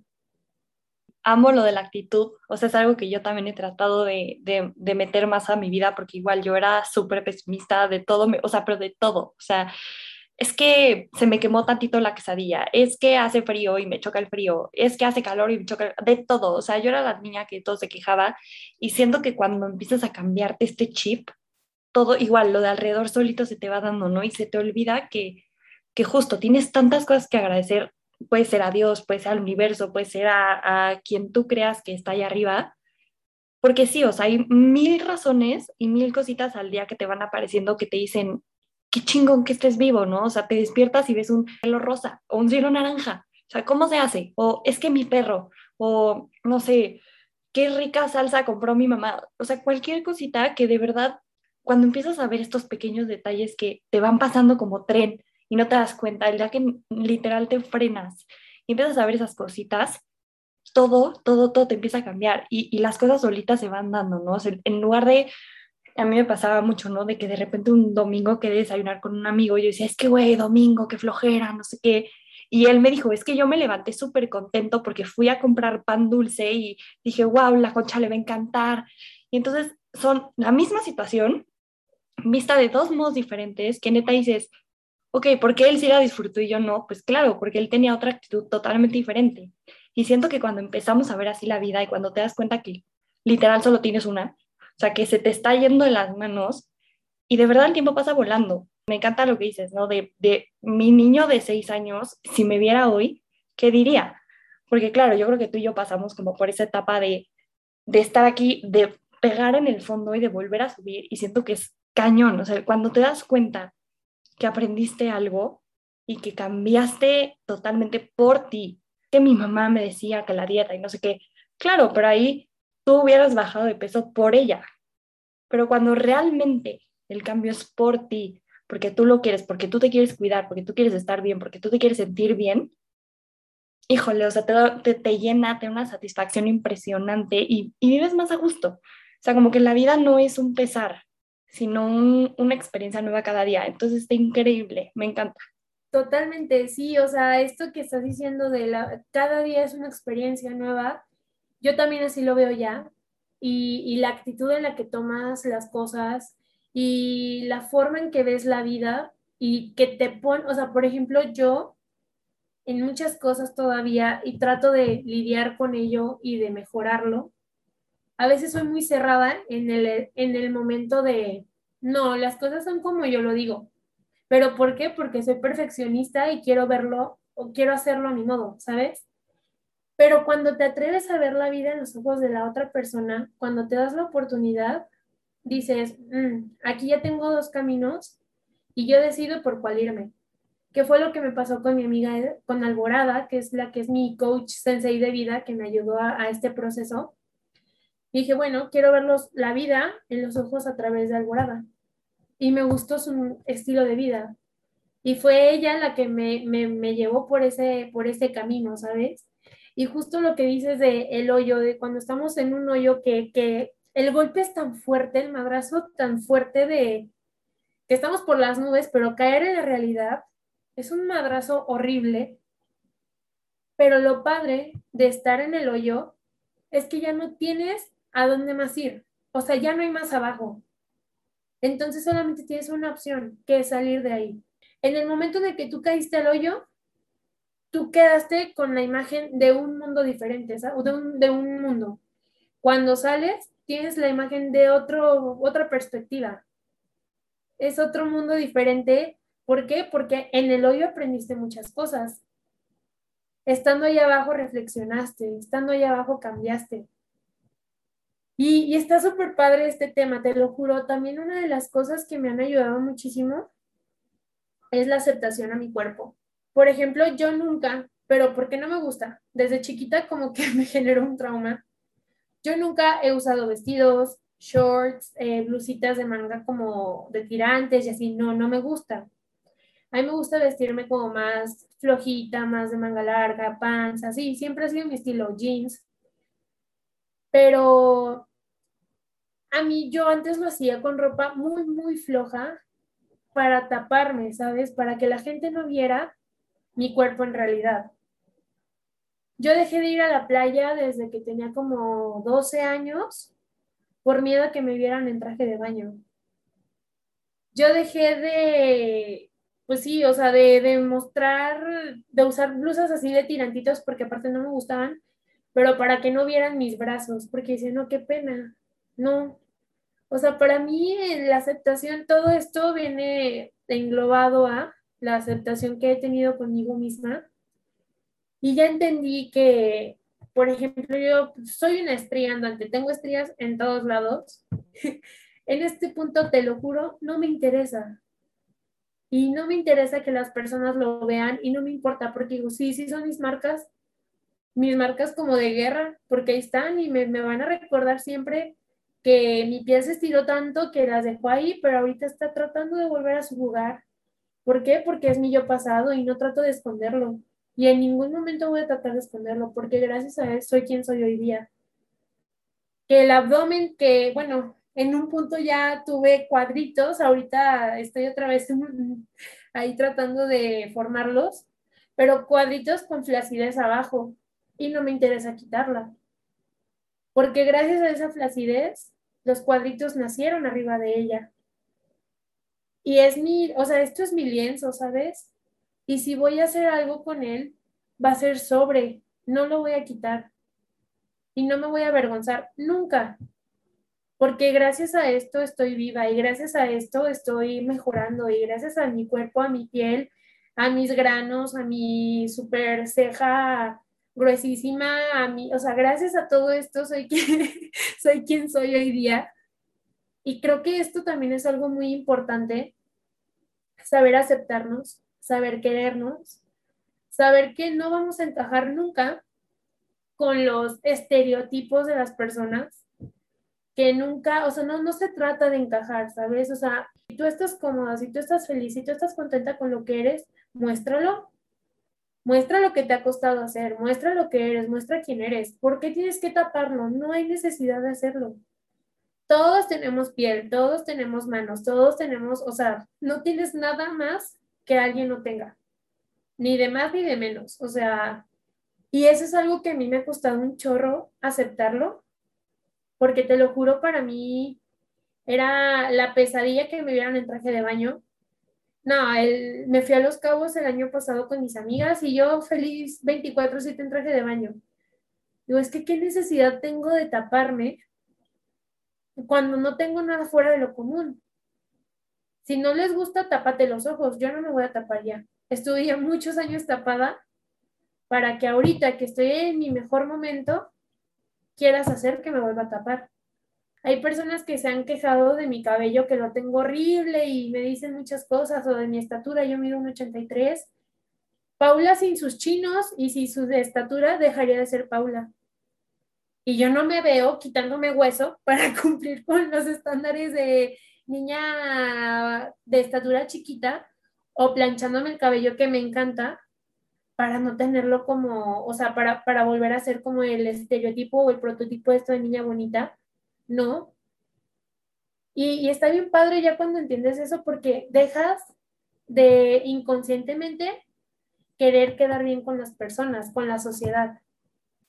Amo lo de la actitud. O sea, es algo que yo también he tratado de, de, de meter más a mi vida porque igual yo era súper pesimista de todo, o sea, pero de todo. O sea, es que se me quemó tantito la quesadilla, es que hace frío y me choca el frío, es que hace calor y me choca, de todo. O sea, yo era la niña que todo se quejaba y siento que cuando empiezas a cambiarte este chip, todo igual, lo de alrededor solito se te va dando, ¿no? Y se te olvida que, que justo tienes tantas cosas que agradecer, puede ser a Dios, puede ser al universo, puede ser a, a quien tú creas que está allá arriba, porque sí, o sea, hay mil razones y mil cositas al día que te van apareciendo que te dicen, qué chingón que estés vivo, ¿no? O sea, te despiertas y ves un cielo rosa o un cielo naranja. O sea, ¿cómo se hace? O es que mi perro, o no sé, qué rica salsa compró mi mamá. O sea, cualquier cosita que de verdad, cuando empiezas a ver estos pequeños detalles que te van pasando como tren y no te das cuenta, el día que literal te frenas y empiezas a ver esas cositas, todo, todo, todo te empieza a cambiar y, y las cosas solitas se van dando, ¿no? O sea, en lugar de... A mí me pasaba mucho, ¿no? De que de repente un domingo quedé a desayunar con un amigo y yo decía, es que güey, domingo, qué flojera, no sé qué. Y él me dijo, es que yo me levanté súper contento porque fui a comprar pan dulce y dije, wow, la Concha le va a encantar. Y entonces son la misma situación, vista de dos modos diferentes, que neta dices, ok, ¿por qué él sí la disfrutó y yo no? Pues claro, porque él tenía otra actitud totalmente diferente. Y siento que cuando empezamos a ver así la vida y cuando te das cuenta que literal solo tienes una, o sea, que se te está yendo de las manos y de verdad el tiempo pasa volando. Me encanta lo que dices, ¿no? De, de mi niño de seis años, si me viera hoy, ¿qué diría? Porque claro, yo creo que tú y yo pasamos como por esa etapa de, de estar aquí, de pegar en el fondo y de volver a subir, y siento que es cañón. O sea, cuando te das cuenta que aprendiste algo y que cambiaste totalmente por ti, que mi mamá me decía que la dieta y no sé qué, claro, pero ahí tú hubieras bajado de peso por ella, pero cuando realmente el cambio es por ti, porque tú lo quieres, porque tú te quieres cuidar, porque tú quieres estar bien, porque tú te quieres sentir bien, híjole, o sea, te, te, te llena, te da una satisfacción impresionante y, y vives más a gusto. O sea, como que la vida no es un pesar, sino un, una experiencia nueva cada día. Entonces está increíble, me encanta. Totalmente, sí, o sea, esto que estás diciendo de la, cada día es una experiencia nueva, yo también así lo veo ya, y, y la actitud en la que tomas las cosas y la forma en que ves la vida y que te pon, o sea, por ejemplo, yo en muchas cosas todavía y trato de lidiar con ello y de mejorarlo. A veces soy muy cerrada en el, en el momento de, no, las cosas son como yo lo digo. ¿Pero por qué? Porque soy perfeccionista y quiero verlo o quiero hacerlo a mi modo, ¿sabes? Pero cuando te atreves a ver la vida en los ojos de la otra persona, cuando te das la oportunidad, dices, mm, aquí ya tengo dos caminos y yo decido por cuál irme. Que fue lo que me pasó con mi amiga, con Alborada, que es la que es mi coach sensei de vida, que me ayudó a, a este proceso. Dije, bueno, quiero ver los, la vida en los ojos a través de Alborada. Y me gustó su estilo de vida. Y fue ella la que me, me, me llevó por ese, por ese camino, ¿sabes? Y justo lo que dices de el hoyo, de cuando estamos en un hoyo que, que el golpe es tan fuerte, el madrazo tan fuerte de que estamos por las nubes, pero caer en la realidad es un madrazo horrible. Pero lo padre de estar en el hoyo es que ya no tienes a dónde más ir, o sea, ya no hay más abajo. Entonces solamente tienes una opción, que es salir de ahí. En el momento en el que tú caíste al hoyo, tú quedaste con la imagen de un mundo diferente, ¿sabes? De un, de un mundo. Cuando sales, tienes la imagen de otro, otra perspectiva. Es otro mundo diferente. ¿Por qué? Porque en el hoyo aprendiste muchas cosas. Estando ahí abajo reflexionaste, estando ahí abajo cambiaste. Y, y está súper padre este tema, te lo juro. También una de las cosas que me han ayudado muchísimo es la aceptación a mi cuerpo. Por ejemplo, yo nunca, pero porque no me gusta, desde chiquita como que me generó un trauma. Yo nunca he usado vestidos, shorts, eh, blusitas de manga como de tirantes y así. No, no me gusta. A mí me gusta vestirme como más flojita, más de manga larga, pants, así. Siempre ha sido mi estilo, jeans. Pero a mí yo antes lo hacía con ropa muy, muy floja para taparme, ¿sabes? Para que la gente no viera mi cuerpo en realidad. Yo dejé de ir a la playa desde que tenía como doce años por miedo a que me vieran en traje de baño. Yo dejé de, pues sí, o sea, de, de mostrar, de usar blusas así de tirantitos porque aparte no me gustaban, pero para que no vieran mis brazos, porque dicen, no, qué pena, no. O sea, para mí la aceptación, todo esto viene englobado a la aceptación que he tenido conmigo misma. Y ya entendí que, por ejemplo, yo soy una estría andante, tengo estrías en todos lados. En este punto, te lo juro, no me interesa. Y no me interesa que las personas lo vean y no me importa, porque digo, sí, sí son mis marcas, mis marcas como de guerra, porque ahí están y me, me van a recordar siempre que mi piel se estiró tanto que las dejó ahí, pero ahorita está tratando de volver a su lugar. ¿Por qué? Porque es mi yo pasado y no trato de esconderlo. Y en ningún momento voy a tratar de esconderlo, porque gracias a él soy quien soy hoy día. Que el abdomen, que bueno, en un punto ya tuve cuadritos, ahorita estoy otra vez ahí tratando de formarlos, pero cuadritos con flacidez abajo. Y no me interesa quitarla, porque gracias a esa flacidez, los cuadritos nacieron arriba de ella. Y es mi, o sea, esto es mi lienzo, ¿sabes? Y si voy a hacer algo con él, va a ser sobre, no lo voy a quitar. Y no me voy a avergonzar nunca, porque gracias a esto estoy viva y gracias a esto estoy mejorando y gracias a mi cuerpo, a mi piel, a mis granos, a mi super ceja gruesísima, a mi, o sea, gracias a todo esto soy quien, soy quien soy hoy día. Y creo que esto también es algo muy importante, saber aceptarnos, saber querernos, saber que no vamos a encajar nunca con los estereotipos de las personas, que nunca, o sea, no, no se trata de encajar, ¿sabes? O sea, si tú estás cómoda, si tú estás feliz, si tú estás contenta con lo que eres, muéstralo. Muestra lo que te ha costado hacer, muestra lo que eres, muestra quién eres. ¿Por qué tienes que taparlo? No hay necesidad de hacerlo. Todos tenemos piel, todos tenemos manos, todos tenemos, o sea, no tienes nada más que alguien no tenga, ni de más ni de menos, o sea, y eso es algo que a mí me ha costado un chorro aceptarlo, porque te lo juro, para mí era la pesadilla que me vieran en traje de baño. No, el, me fui a Los Cabos el año pasado con mis amigas y yo feliz veinticuatro siete en traje de baño. Digo, es que qué necesidad tengo de taparme cuando no tengo nada fuera de lo común. Si no les gusta, tápate los ojos. Yo no me voy a tapar ya. Estuve ya muchos años tapada para que ahorita que estoy en mi mejor momento, quieras hacer que me vuelva a tapar. Hay personas que se han quejado de mi cabello, que lo tengo horrible y me dicen muchas cosas, o de mi estatura, yo mido uno ochenta y tres. Paula sin sus chinos y sin su estatura dejaría de ser Paula. Y yo no me veo quitándome hueso para cumplir con los estándares de niña de estatura chiquita, o planchándome el cabello que me encanta para no tenerlo como, o sea, para, para volver a ser como el estereotipo o el prototipo de esta niña bonita. No. Y, y está bien padre ya cuando entiendes eso, porque dejas de inconscientemente querer quedar bien con las personas, con la sociedad.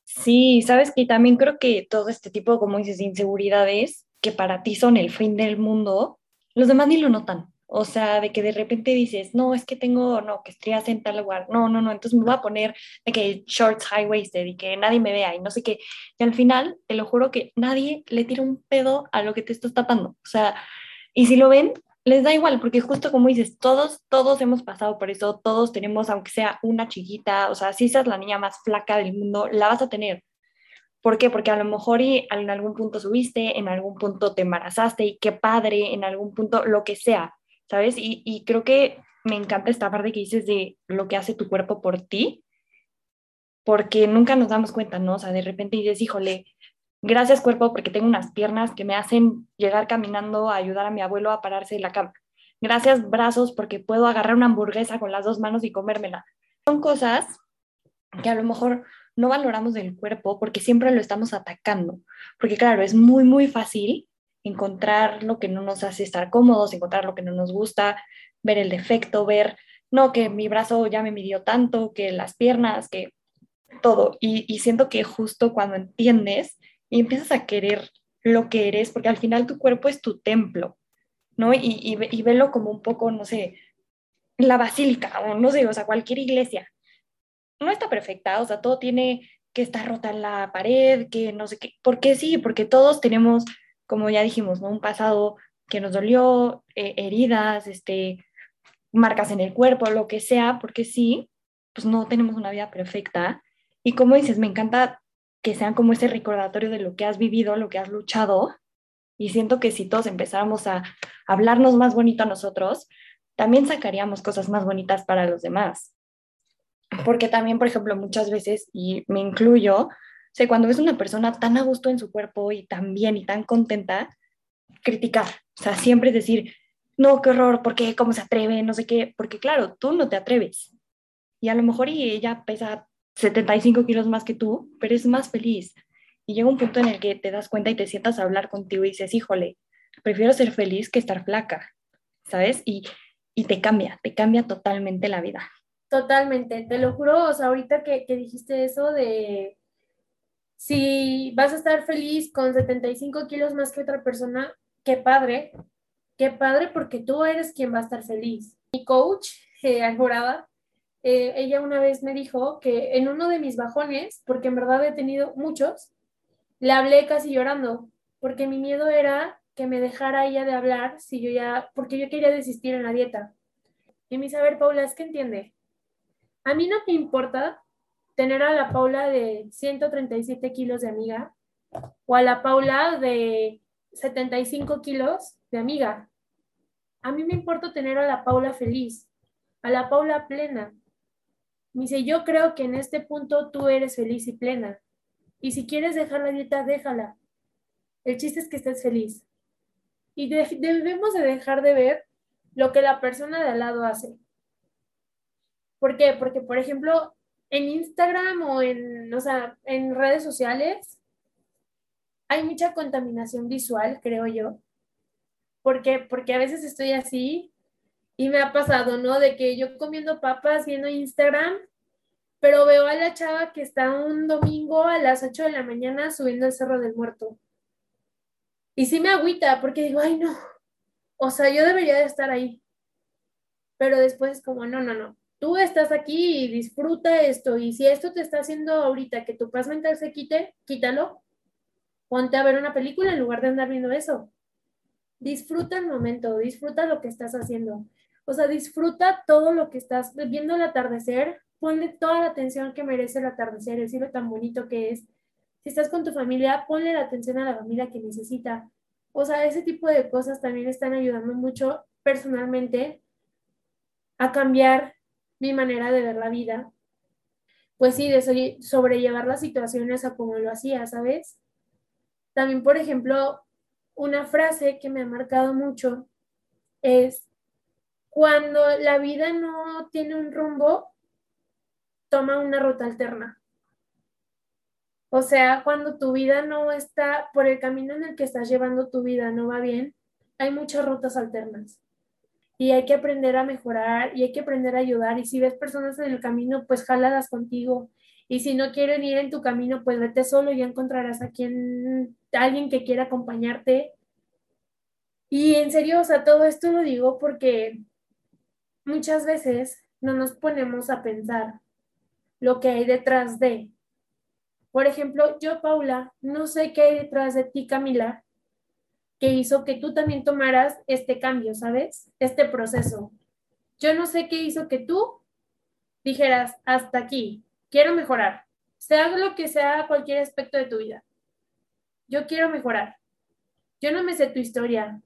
Sí, sabes que también creo que todo este tipo, como dices, inseguridades que para ti son el fin del mundo, los demás ni lo notan. O sea, de que de repente dices, no, es que tengo, no, que estrías en tal lugar, no, no, no, entonces me voy a poner de que shorts high waisted y que nadie me vea y no sé qué. Y al final, te lo juro que nadie le tira un pedo a lo que te estás tapando. O sea, y si lo ven, les da igual, porque justo como dices, todos, todos hemos pasado por eso, todos tenemos, aunque sea una chiquita, o sea, si seas la niña más flaca del mundo, la vas a tener. ¿Por qué? Porque a lo mejor y en algún punto subiste, en algún punto te embarazaste, y qué padre, en algún punto lo que sea, ¿sabes? Y, y creo que me encanta esta parte que dices de lo que hace tu cuerpo por ti, porque nunca nos damos cuenta, ¿no? O sea, de repente dices, híjole, gracias cuerpo porque tengo unas piernas que me hacen llegar caminando a ayudar a mi abuelo a pararse de la cama. Gracias brazos porque puedo agarrar una hamburguesa con las dos manos y comérmela. Son cosas que a lo mejor no valoramos del cuerpo porque siempre lo estamos atacando. Porque claro, es muy, muy fácil encontrar lo que no nos hace estar cómodos, encontrar lo que no nos gusta, ver el defecto, ver, no, que mi brazo ya me midió tanto, que las piernas, que todo. Y, y siento que justo cuando entiendes y empiezas a querer lo que eres, porque al final tu cuerpo es tu templo, ¿no? Y, y, y velo como un poco, no sé, la basílica, o no sé, o sea, cualquier iglesia. No está perfecta, o sea, todo tiene que estar rota en la pared, que no sé qué. ¿Por qué sí? Porque todos tenemos, como ya dijimos, ¿no? Un pasado que nos dolió, eh, heridas, este, marcas en el cuerpo, lo que sea, porque sí, pues no tenemos una vida perfecta. Y como dices, me encanta que sean como ese recordatorio de lo que has vivido, lo que has luchado, y siento que si todos empezáramos a hablarnos más bonito a nosotros, también sacaríamos cosas más bonitas para los demás. Porque también, por ejemplo, muchas veces, y me incluyo, o sea, cuando ves una persona tan a gusto en su cuerpo y tan bien y tan contenta, criticar, o sea, siempre es decir, no, qué horror, ¿por qué? ¿Cómo se atreve? No sé qué, porque claro, tú no te atreves, y a lo mejor y ella pesa setenta y cinco kilos más que tú, pero es más feliz. Y llega un punto en el que te das cuenta y te sientas a hablar contigo y dices, híjole, prefiero ser feliz que estar flaca, ¿sabes? Y, y te cambia, te cambia totalmente la vida. Totalmente, te lo juro, o sea, ahorita que, que dijiste eso de si vas a estar feliz con setenta y cinco kilos más que otra persona, qué padre, Qué padre, porque tú eres quien va a estar feliz. Mi coach, eh, Alborada, eh, ella una vez me dijo que en uno de mis bajones, porque en verdad he tenido muchos, le hablé casi llorando, porque mi miedo era que me dejara ella de hablar, si yo ya, porque yo quería desistir en la dieta. Y me dice, a ver, Paula, ¿es que entiende? A mí no me importa tener a la Paula de ciento treinta y siete kilos de amiga o a la Paula de setenta y cinco kilos de amiga. A mí me importa tener a la Paula feliz, a la Paula plena. Me dice, yo creo que en este punto tú eres feliz y plena. Y si quieres dejar la dieta, déjala. El chiste es que estés feliz. Y de- debemos de dejar de ver lo que la persona de al lado hace. ¿Por qué? Porque, por ejemplo, en Instagram o en, o sea, en redes sociales hay mucha contaminación visual, creo yo. ¿Por qué? Porque a veces estoy así y me ha pasado, ¿no? De que yo comiendo papas, viendo Instagram, pero veo a la chava que está un domingo a las ocho de la mañana subiendo el Cerro del Muerto. Y sí me agüita porque digo, ay, no. O sea, yo debería de estar ahí. Pero después es como, no, no, no. Tú estás aquí y disfruta esto, y si esto te está haciendo ahorita que tu paz mental se quite, quítalo, ponte a ver una película en lugar de andar viendo eso. Disfruta el momento, disfruta lo que estás haciendo, o sea, disfruta todo lo que estás viendo, el atardecer, ponle toda la atención que merece el atardecer, el cielo tan bonito que es. Si estás con tu familia, ponle la atención a la familia que necesita. O sea, ese tipo de cosas también están ayudando mucho personalmente a cambiar mi manera de ver la vida, pues sí, de sobrellevar las situaciones a como lo hacía, ¿sabes? También, por ejemplo, una frase que me ha marcado mucho es, cuando la vida no tiene un rumbo, toma una ruta alterna. O sea, cuando tu vida no está, por el camino en el que estás llevando tu vida no va bien, hay muchas rutas alternas. Y hay que aprender a mejorar, y hay que aprender a ayudar, y si ves personas en el camino, pues jálalas contigo, y si no quieren ir en tu camino, pues vete solo y ya encontrarás a, quien, a alguien que quiera acompañarte. Y en serio, o sea, todo esto lo digo porque muchas veces no nos ponemos a pensar lo que hay detrás de, por ejemplo, yo, Paula, no sé qué hay detrás de ti, Camila, que hizo que tú también tomaras este cambio, ¿sabes? Este proceso. Yo no sé qué hizo que tú dijeras, hasta aquí, quiero mejorar. Sea lo que sea cualquier aspecto de tu vida. Yo quiero mejorar. Yo no me sé tu historia.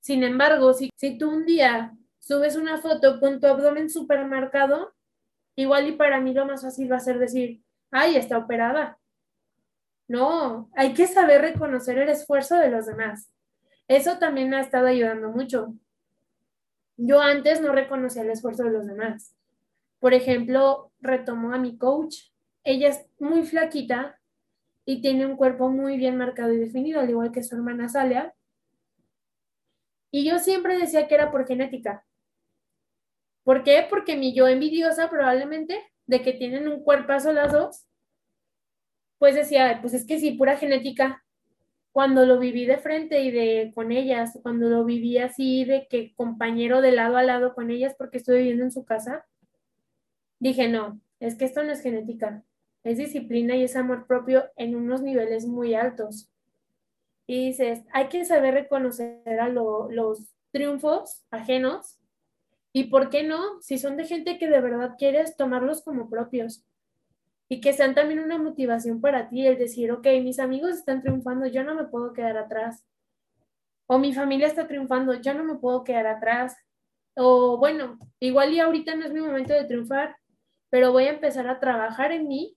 Sin embargo, si, si tú un día subes una foto con tu abdomen súper marcado, igual y para mí lo más fácil va a ser decir, ay, está operada. No, hay que saber reconocer el esfuerzo de los demás. Eso también me ha estado ayudando mucho. Yo antes no reconocía el esfuerzo de los demás. Por ejemplo, retomo a mi coach. Ella es muy flaquita y tiene un cuerpo muy bien marcado y definido, al igual que su hermana Salia. Y yo siempre decía que era por genética. ¿Por qué? Porque mi yo envidiosa probablemente de que tienen un cuerpazo las dos, pues decía, pues es que sí, pura genética. Cuando lo viví de frente y de con ellas, cuando lo viví así de que compañero de lado a lado con ellas porque estuve viviendo en su casa, dije, no, es que esto no es genética, es disciplina y es amor propio en unos niveles muy altos. Y dices, hay que saber reconocer a lo, los triunfos ajenos y por qué no, si son de gente que de verdad quieres, tomarlos como propios. Y que sean también una motivación para ti, el decir, ok, mis amigos están triunfando, yo no me puedo quedar atrás. O mi familia está triunfando, yo no me puedo quedar atrás. O bueno, igual y ahorita no es mi momento de triunfar, pero voy a empezar a trabajar en mí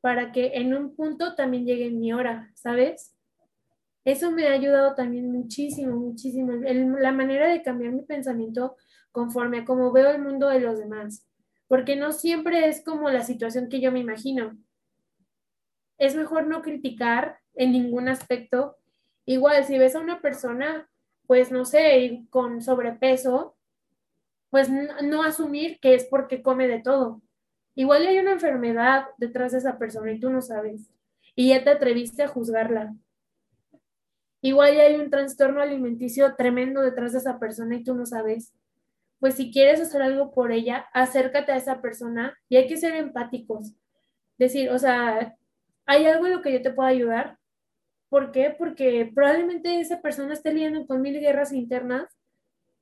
para que en un punto también llegue mi hora, ¿sabes? Eso me ha ayudado también muchísimo, muchísimo. El, la manera de cambiar mi pensamiento conforme a cómo veo el mundo de los demás. Porque no siempre es como la situación que yo me imagino. Es mejor no criticar en ningún aspecto. Igual, si ves a una persona, pues no sé, con sobrepeso, pues no, no asumir que es porque come de todo. Igual hay una enfermedad detrás de esa persona y tú no sabes. Y ya te atreviste a juzgarla. Igual ya hay un trastorno alimenticio tremendo detrás de esa persona y tú no sabes. Pues si quieres hacer algo por ella, acércate a esa persona y hay que ser empáticos. Decir, o sea, ¿hay algo en lo que yo te pueda ayudar? ¿Por qué? Porque probablemente esa persona esté lidiando con mil guerras internas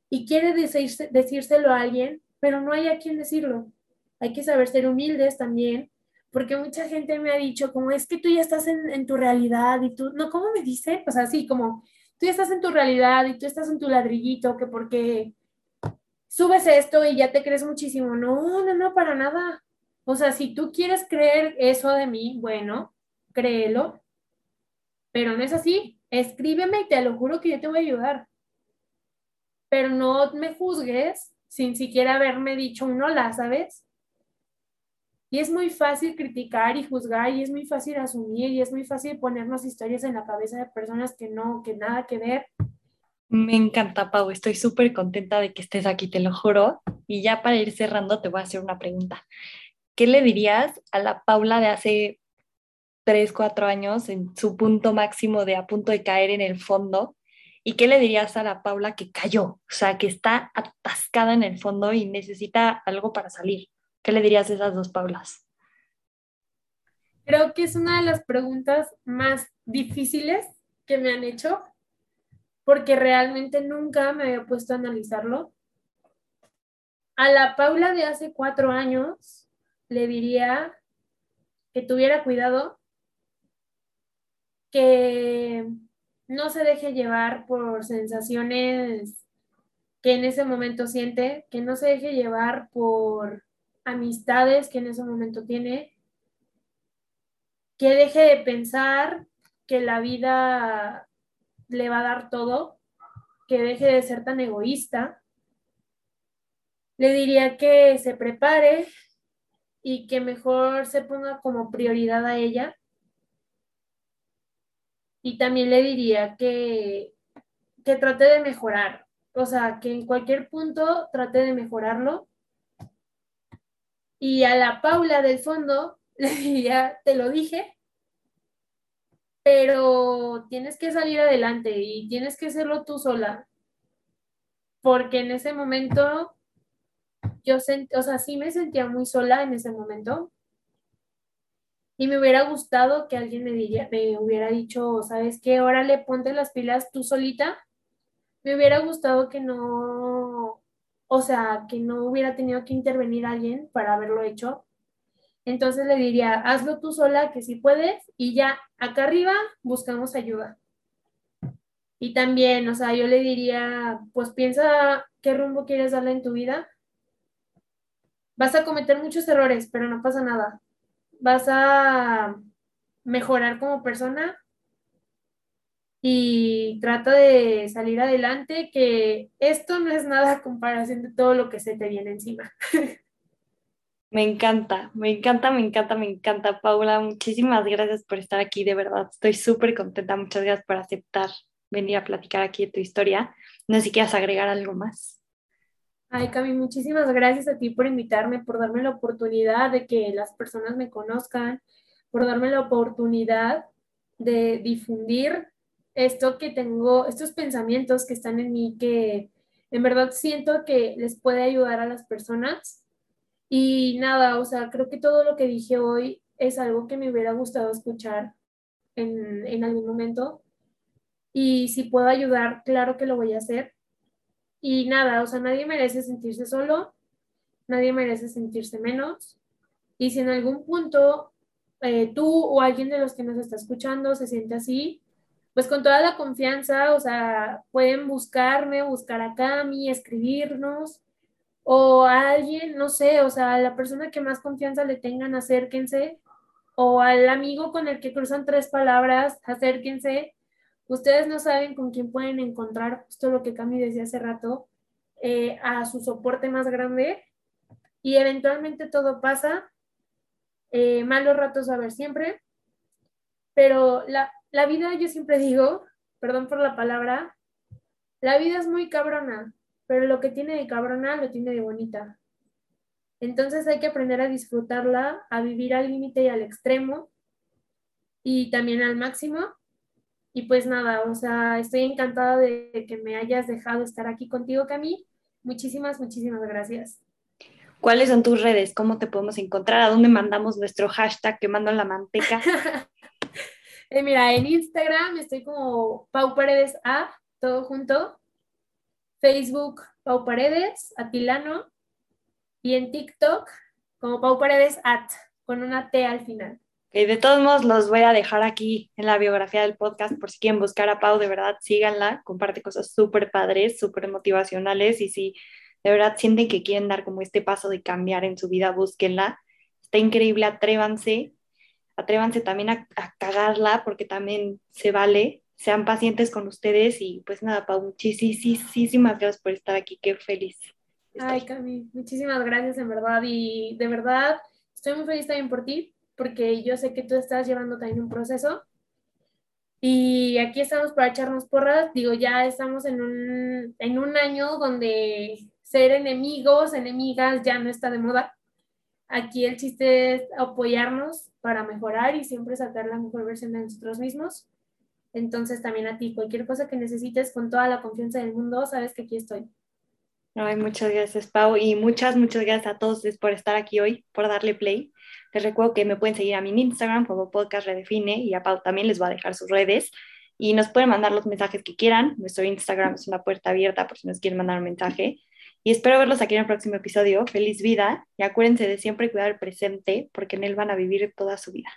y quiere decirse, decírselo a alguien, pero no hay a quien decirlo. Hay que saber ser humildes también, porque mucha gente me ha dicho, como, es que tú ya estás en, en tu realidad y tú, no, ¿cómo me dice? Pues así, como, tú ya estás en tu realidad y tú estás en tu ladrillito, que porque subes esto y ya te crees muchísimo. No, no, no, para nada. O sea, si tú quieres creer eso de mí, bueno, créelo, pero no es así. Escríbeme y te lo juro que yo te voy a ayudar. Pero no me juzgues sin siquiera haberme dicho un hola, ¿sabes? Y es muy fácil criticar y juzgar, y es muy fácil asumir, y es muy fácil ponernos historias en la cabeza de personas que no, que nada que ver. Me encanta, Pau, estoy súper contenta de que estés aquí, te lo juro. Y ya para ir cerrando te voy a hacer una pregunta. ¿Qué le dirías a la Paula de hace tres, cuatro años en su punto máximo de a punto de caer en el fondo? ¿Y qué le dirías a la Paula que cayó? O sea, que está atascada en el fondo y necesita algo para salir. ¿Qué le dirías a esas dos Paulas? Creo que es una de las preguntas más difíciles que me han hecho, porque realmente nunca me había puesto a analizarlo. A la Paula de hace cuatro años le diría que tuviera cuidado, que no se deje llevar por sensaciones que en ese momento siente, que no se deje llevar por amistades que en ese momento tiene, que deje de pensar que la vida le va a dar todo, que deje de ser tan egoísta. Le diría que se prepare y que mejor se ponga como prioridad a ella. Y también le diría que, que trate de mejorar, o sea, que en cualquier punto trate de mejorarlo. Y a la Paula del fondo le diría, te lo dije, pero tienes que salir adelante y tienes que hacerlo tú sola. Porque en ese momento, yo sent, o sea, sí me sentía muy sola en ese momento. Y me hubiera gustado que alguien me, diría, me hubiera dicho, ¿sabes qué? Órale, ponte las pilas tú solita. Me hubiera gustado que no, o sea, que no hubiera tenido que intervenir alguien para haberlo hecho. Entonces le diría, hazlo tú sola, que sí puedes, y ya, acá arriba buscamos ayuda. Y también, o sea, yo le diría, pues piensa qué rumbo quieres darle en tu vida. Vas a cometer muchos errores, pero no pasa nada. Vas a mejorar como persona y trata de salir adelante, que esto no es nada a comparación de todo lo que se te viene encima. Me encanta, me encanta, me encanta, me encanta, Paula. Muchísimas gracias por estar aquí, de verdad. Estoy súper contenta. Muchas gracias por aceptar venir a platicar aquí de tu historia. No sé si quieres agregar algo más. Ay, Cami, muchísimas gracias a ti por invitarme, por darme la oportunidad de que las personas me conozcan, por darme la oportunidad de difundir esto que tengo, estos pensamientos que están en mí, que en verdad siento que les puede ayudar a las personas. Y nada, o sea, creo que todo lo que dije hoy es algo que me hubiera gustado escuchar en, en algún momento. Y si puedo ayudar, claro que lo voy a hacer. Y nada, o sea, nadie merece sentirse solo, nadie merece sentirse menos. Y si en algún punto eh, tú o alguien de los que nos está escuchando se siente así, pues con toda la confianza, o sea, pueden buscarme, buscar a Cami, escribirnos, o a alguien, no sé, o sea, a la persona que más confianza le tengan, acérquense, o al amigo con el que cruzan tres palabras, acérquense. Ustedes no saben con quién pueden encontrar, justo lo que Cami decía hace rato, eh, a su soporte más grande, y eventualmente todo pasa, eh, malos ratos a ver siempre, pero la, la vida, yo siempre digo, perdón por la palabra, la vida es muy cabrona, pero lo que tiene de cabrona lo tiene de bonita. Entonces hay que aprender a disfrutarla, a vivir al límite y al extremo, y también al máximo. Y pues nada, o sea, estoy encantada de que me hayas dejado estar aquí contigo, Camille. Muchísimas, muchísimas gracias. ¿Cuáles son tus redes? ¿Cómo te podemos encontrar? ¿A dónde mandamos nuestro hashtag quemando la manteca? eh, mira, en Instagram estoy como Pau Paredes A, todo junto. Facebook, Pau Paredes, Atilano. Y en TikTok, como Pau Paredes at, con una T al final. Okay, de todos modos, los voy a dejar aquí en la biografía del podcast por si quieren buscar a Pau. De verdad, síganla, comparte cosas súper padres, súper motivacionales, y si de verdad sienten que quieren dar como este paso de cambiar en su vida, búsquenla. Está increíble, atrévanse, atrévanse también a, a cagarla, porque también se vale, sean pacientes con ustedes. Y pues nada, Pau, muchísimas gracias por estar aquí, qué feliz. Ay, Cami, muchísimas gracias en verdad, y de verdad estoy muy feliz también por ti, porque yo sé que tú estás llevando también un proceso y aquí estamos para echarnos porras. Digo, ya estamos en un, en un año donde ser enemigos, enemigas ya no está de moda. Aquí el chiste es apoyarnos para mejorar y siempre sacar la mejor versión de nosotros mismos. Entonces también a ti, cualquier cosa que necesites, con toda la confianza del mundo, sabes que aquí estoy. Ay, muchas gracias, Pau, y muchas, muchas gracias a todos por estar aquí hoy, por darle play. Les recuerdo que me pueden seguir a mí en Instagram como Podcast Redefine, y a Pau también les voy a dejar sus redes, y nos pueden mandar los mensajes que quieran. Nuestro Instagram es una puerta abierta por si nos quieren mandar un mensaje, y espero verlos aquí en el próximo episodio. Feliz vida, y acuérdense de siempre cuidar el presente, porque en él van a vivir toda su vida.